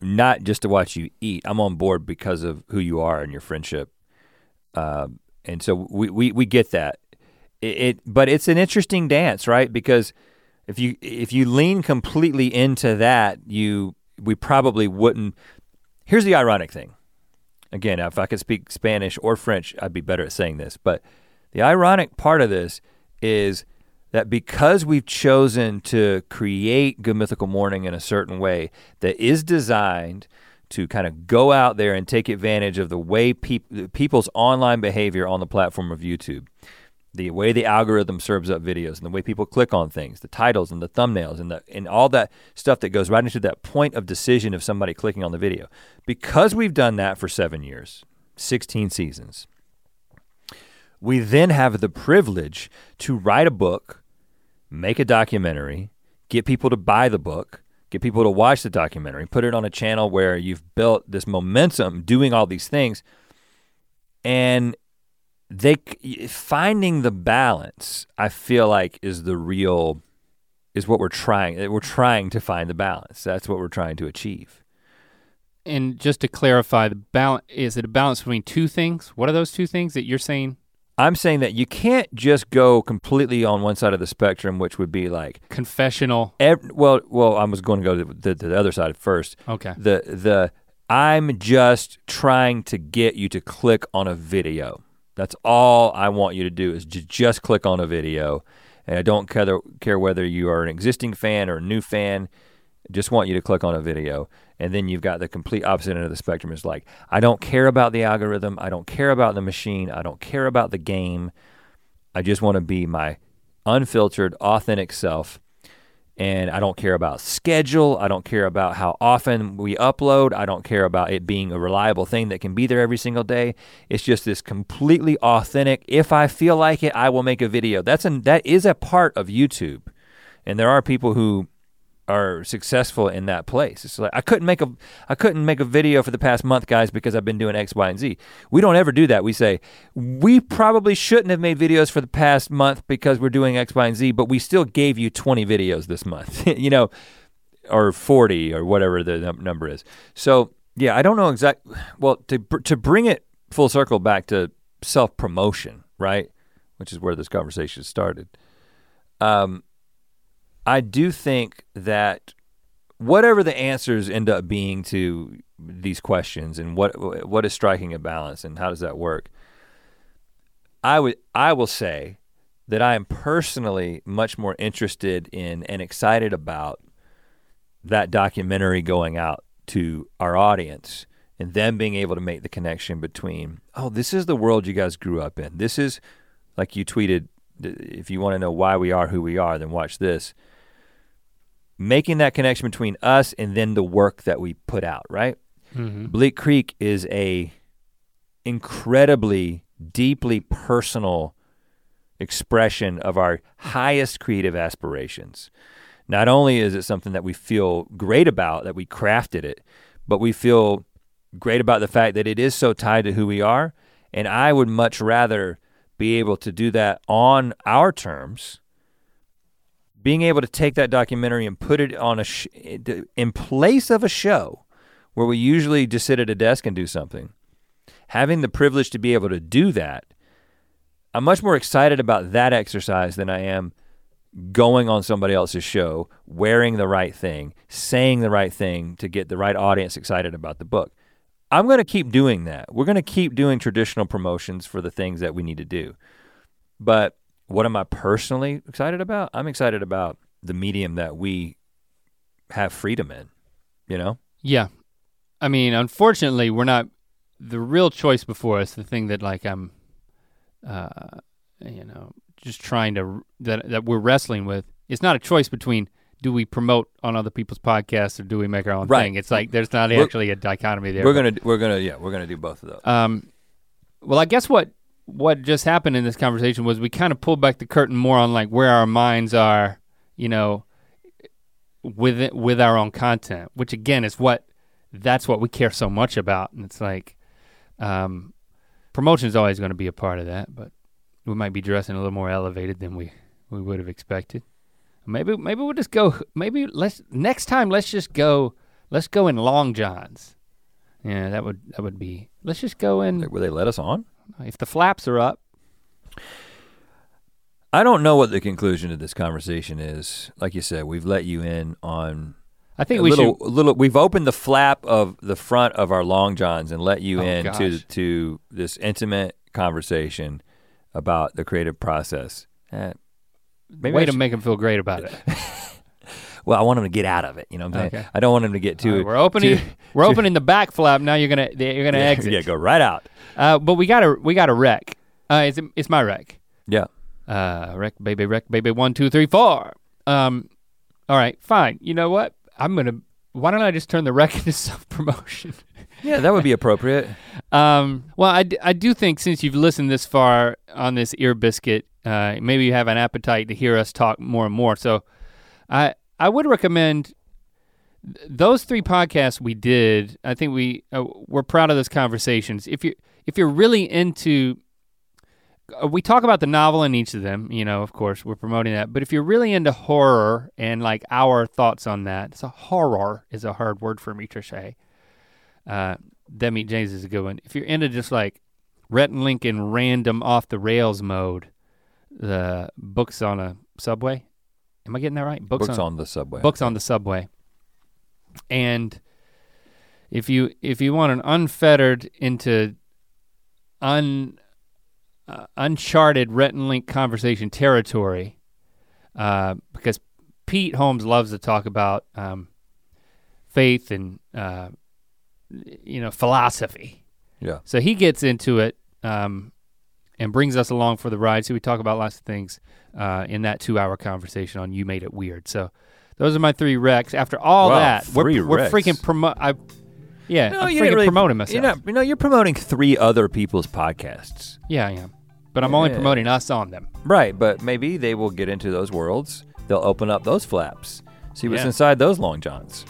not just to watch you eat. I'm on board because of who you are and your friendship. And so we get that. But it's an interesting dance, right? Because if you lean completely into that, we probably wouldn't. Here's the ironic thing. Again, if I could speak Spanish or French, I'd be better at saying this, but the ironic part of this is that because we've chosen to create Good Mythical Morning in a certain way that is designed to kind of go out there and take advantage of the way people's online behavior on the platform of YouTube, the way the algorithm serves up videos and the way people click on things, the titles and the thumbnails and all that stuff that goes right into that point of decision of somebody clicking on the video. Because we've done that for 7 years, 16 seasons, we then have the privilege to write a book, make a documentary, get people to buy the book, get people to watch the documentary, put it on a channel where you've built this momentum doing all these things, and finding the balance, I feel like is what we're trying to find the balance. That's what we're trying to achieve. And just to clarify, the balance, is it a balance between two things? What are those two things that you're saying? I'm saying that you can't just go completely on one side of the spectrum, which would be like confessional. Well, I was going to go to the other side first. Okay. I'm just trying to get you to click on a video. That's all I want you to do is to just click on a video, and I don't care whether you are an existing fan or a new fan. Just want you to click on a video. And then you've got the complete opposite end of the spectrum. It's like, I don't care about the algorithm. I don't care about the machine. I don't care about the game. I just want to be my unfiltered, authentic self. And I don't care about schedule. I don't care about how often we upload. I don't care about it being a reliable thing that can be there every single day. It's just this completely authentic, if I feel like it, I will make a video. That is a part of YouTube. And there are people who are successful in that place. It's like, I couldn't make a video for the past month, guys, because I've been doing X, Y, and Z. We don't ever do that. We say, we probably shouldn't have made videos for the past month because we're doing X, Y, and Z, but we still gave you 20 videos this month, you know, or 40 or whatever the number is. So yeah, I don't know exactly, well, to bring it full circle back to self-promotion, right? Which is where this conversation started. I do think that whatever the answers end up being to these questions and what is striking a balance and how does that work, I will say that I am personally much more interested in and excited about that documentary going out to our audience and them being able to make the connection between, oh, this is the world you guys grew up in. This is, like you tweeted, if you want to know why we are who we are, then watch this. Making that connection between us and then the work that we put out, right? Mm-hmm. Bleak Creek is a incredibly, deeply personal expression of our highest creative aspirations. Not only is it something that we feel great about, that we crafted it, but we feel great about the fact that it is so tied to who we are, and I would much rather be able to do that on our terms. Being able to take that documentary and put it on in place of a show where we usually just sit at a desk and do something. Having the privilege to be able to do that, I'm much more excited about that exercise than I am going on somebody else's show, wearing the right thing, saying the right thing to get the right audience excited about the book. I'm gonna keep doing that. We're gonna keep doing traditional promotions for the things that we need to do. But what am I personally excited about? I'm excited about the medium that we have freedom in, you know? Yeah. I mean, unfortunately, we're not, the real choice before us, the thing that like I'm, you know, just trying to, that we're wrestling with, it's not a choice between do we promote on other people's podcasts or do we make our own thing? It's like, there's not actually a dichotomy there. We're gonna do both of those. Well, I guess what just happened in this conversation was we kind of pulled back the curtain more on like where our minds are, you know, with our own content, which again is that's what we care so much about. And it's like, promotion's always gonna be a part of that, but we might be dressing a little more elevated than we would have expected. Maybe we'll just go, maybe let's go in long johns. Yeah, that would be, let's just go in. Will they let us on? If the flaps are up. I don't know what the conclusion of this conversation is. Like you said, we've let you in on, I think we've opened the flap of the front of our long johns and let you in to this intimate conversation about the creative process. Maybe to make him feel great about it. Well, I want him to get out of it, you know what I'm saying? Okay. I don't want him to get too. Right, we're opening the back flap. Now you're gonna exit. Yeah, go right out. But we got a wreck. It's my wreck. Yeah. Wreck, baby, 1, 2, 3, 4. All right, fine. You know what? Why don't I just turn the wreck into self-promotion? Yeah, that would be appropriate. Well, I do think since you've listened this far on this Ear Biscuit, maybe you have an appetite to hear us talk more and more. So I would recommend those 3 podcasts we did. I think we're proud of those conversations. If you're really into, we talk about the novel in each of them, you know, of course we're promoting that, but if you're really into horror and like our thoughts on that, horror is a hard word for me, Trisha. Dead Meat James is a good one. If you're into just like Rhett and Link in random off the rails mode, the Books on a Subway. Am I getting that right? Books on the Subway. Books on the Subway. And if you want an unfettered into uncharted Rhett and Link conversation territory, because Pete Holmes loves to talk about faith and philosophy. Yeah. So he gets into it and brings us along for the ride. So we talk about lots of things in that 2-hour conversation on You Made It Weird. So those are my three recs. After all that, we're freaking promoting myself. You're promoting three other people's podcasts. Yeah, I am. But I'm only promoting us on them. Right, but maybe they will get into those worlds. They'll open up those flaps. See what's inside those long johns.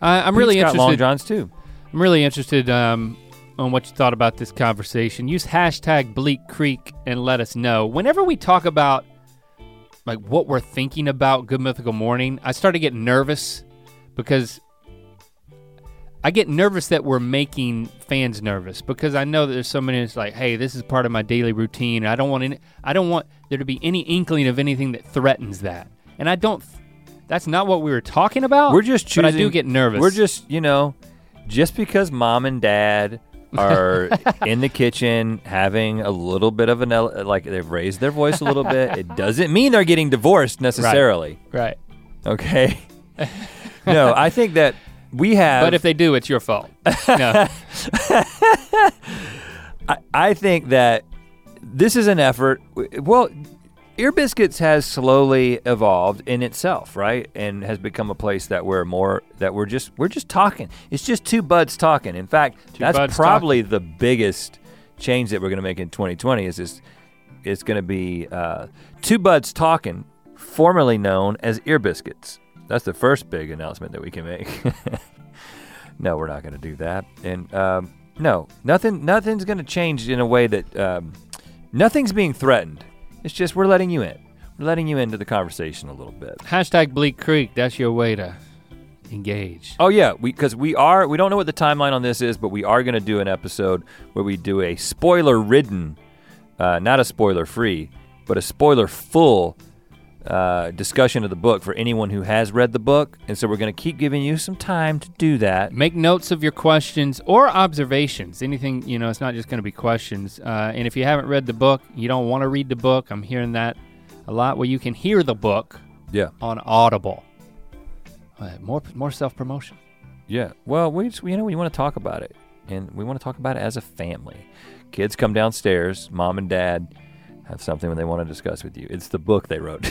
I'm really interested. Long johns too. I'm really interested on what you thought about this conversation. Use hashtag Bleak Creek and let us know. Whenever we talk about like what we're thinking about Good Mythical Morning, I started getting nervous because I get nervous that we're making fans nervous, because I know that there's so many that's like, hey, this is part of my daily routine. And I don't want there to be any inkling of anything that threatens that. And that's not what we were talking about. We're just choosing, but I do get nervous. We're just, just because mom and dad are in the kitchen having a little bit of like they've raised their voice a little bit, it doesn't mean they're getting divorced necessarily. Right. Okay. No, I think that we have. But if they do, it's your fault. No. I think that this is an effort. Well, Ear Biscuits has slowly evolved in itself, right? And has become a place that we're just talking. It's just two buds talking. In fact, that's probably the biggest change that we're gonna make in 2020 is this, it's gonna be two buds talking, formerly known as Ear Biscuits. That's the first big announcement that we can make. No, we're not gonna do that. And no, nothing's gonna change in a way that nothing's being threatened. It's just we're letting you in. We're letting you into the conversation a little bit. Hashtag Bleak Creek, that's your way to engage. Oh yeah, we don't know what the timeline on this is, but we are gonna do an episode where we do a spoiler-ridden, not a spoiler-free, but a spoiler-full discussion of the book for anyone who has read the book, and so we're gonna keep giving you some time to do that. Make notes of your questions or observations, anything, it's not just gonna be questions. And if you haven't read the book, you don't wanna read the book, I'm hearing that a lot, where you can hear the book on Audible. More self-promotion. Yeah, well, we wanna talk about it, and we wanna talk about it as a family. Kids come downstairs, mom and dad have something they want to discuss with you. It's the book they wrote.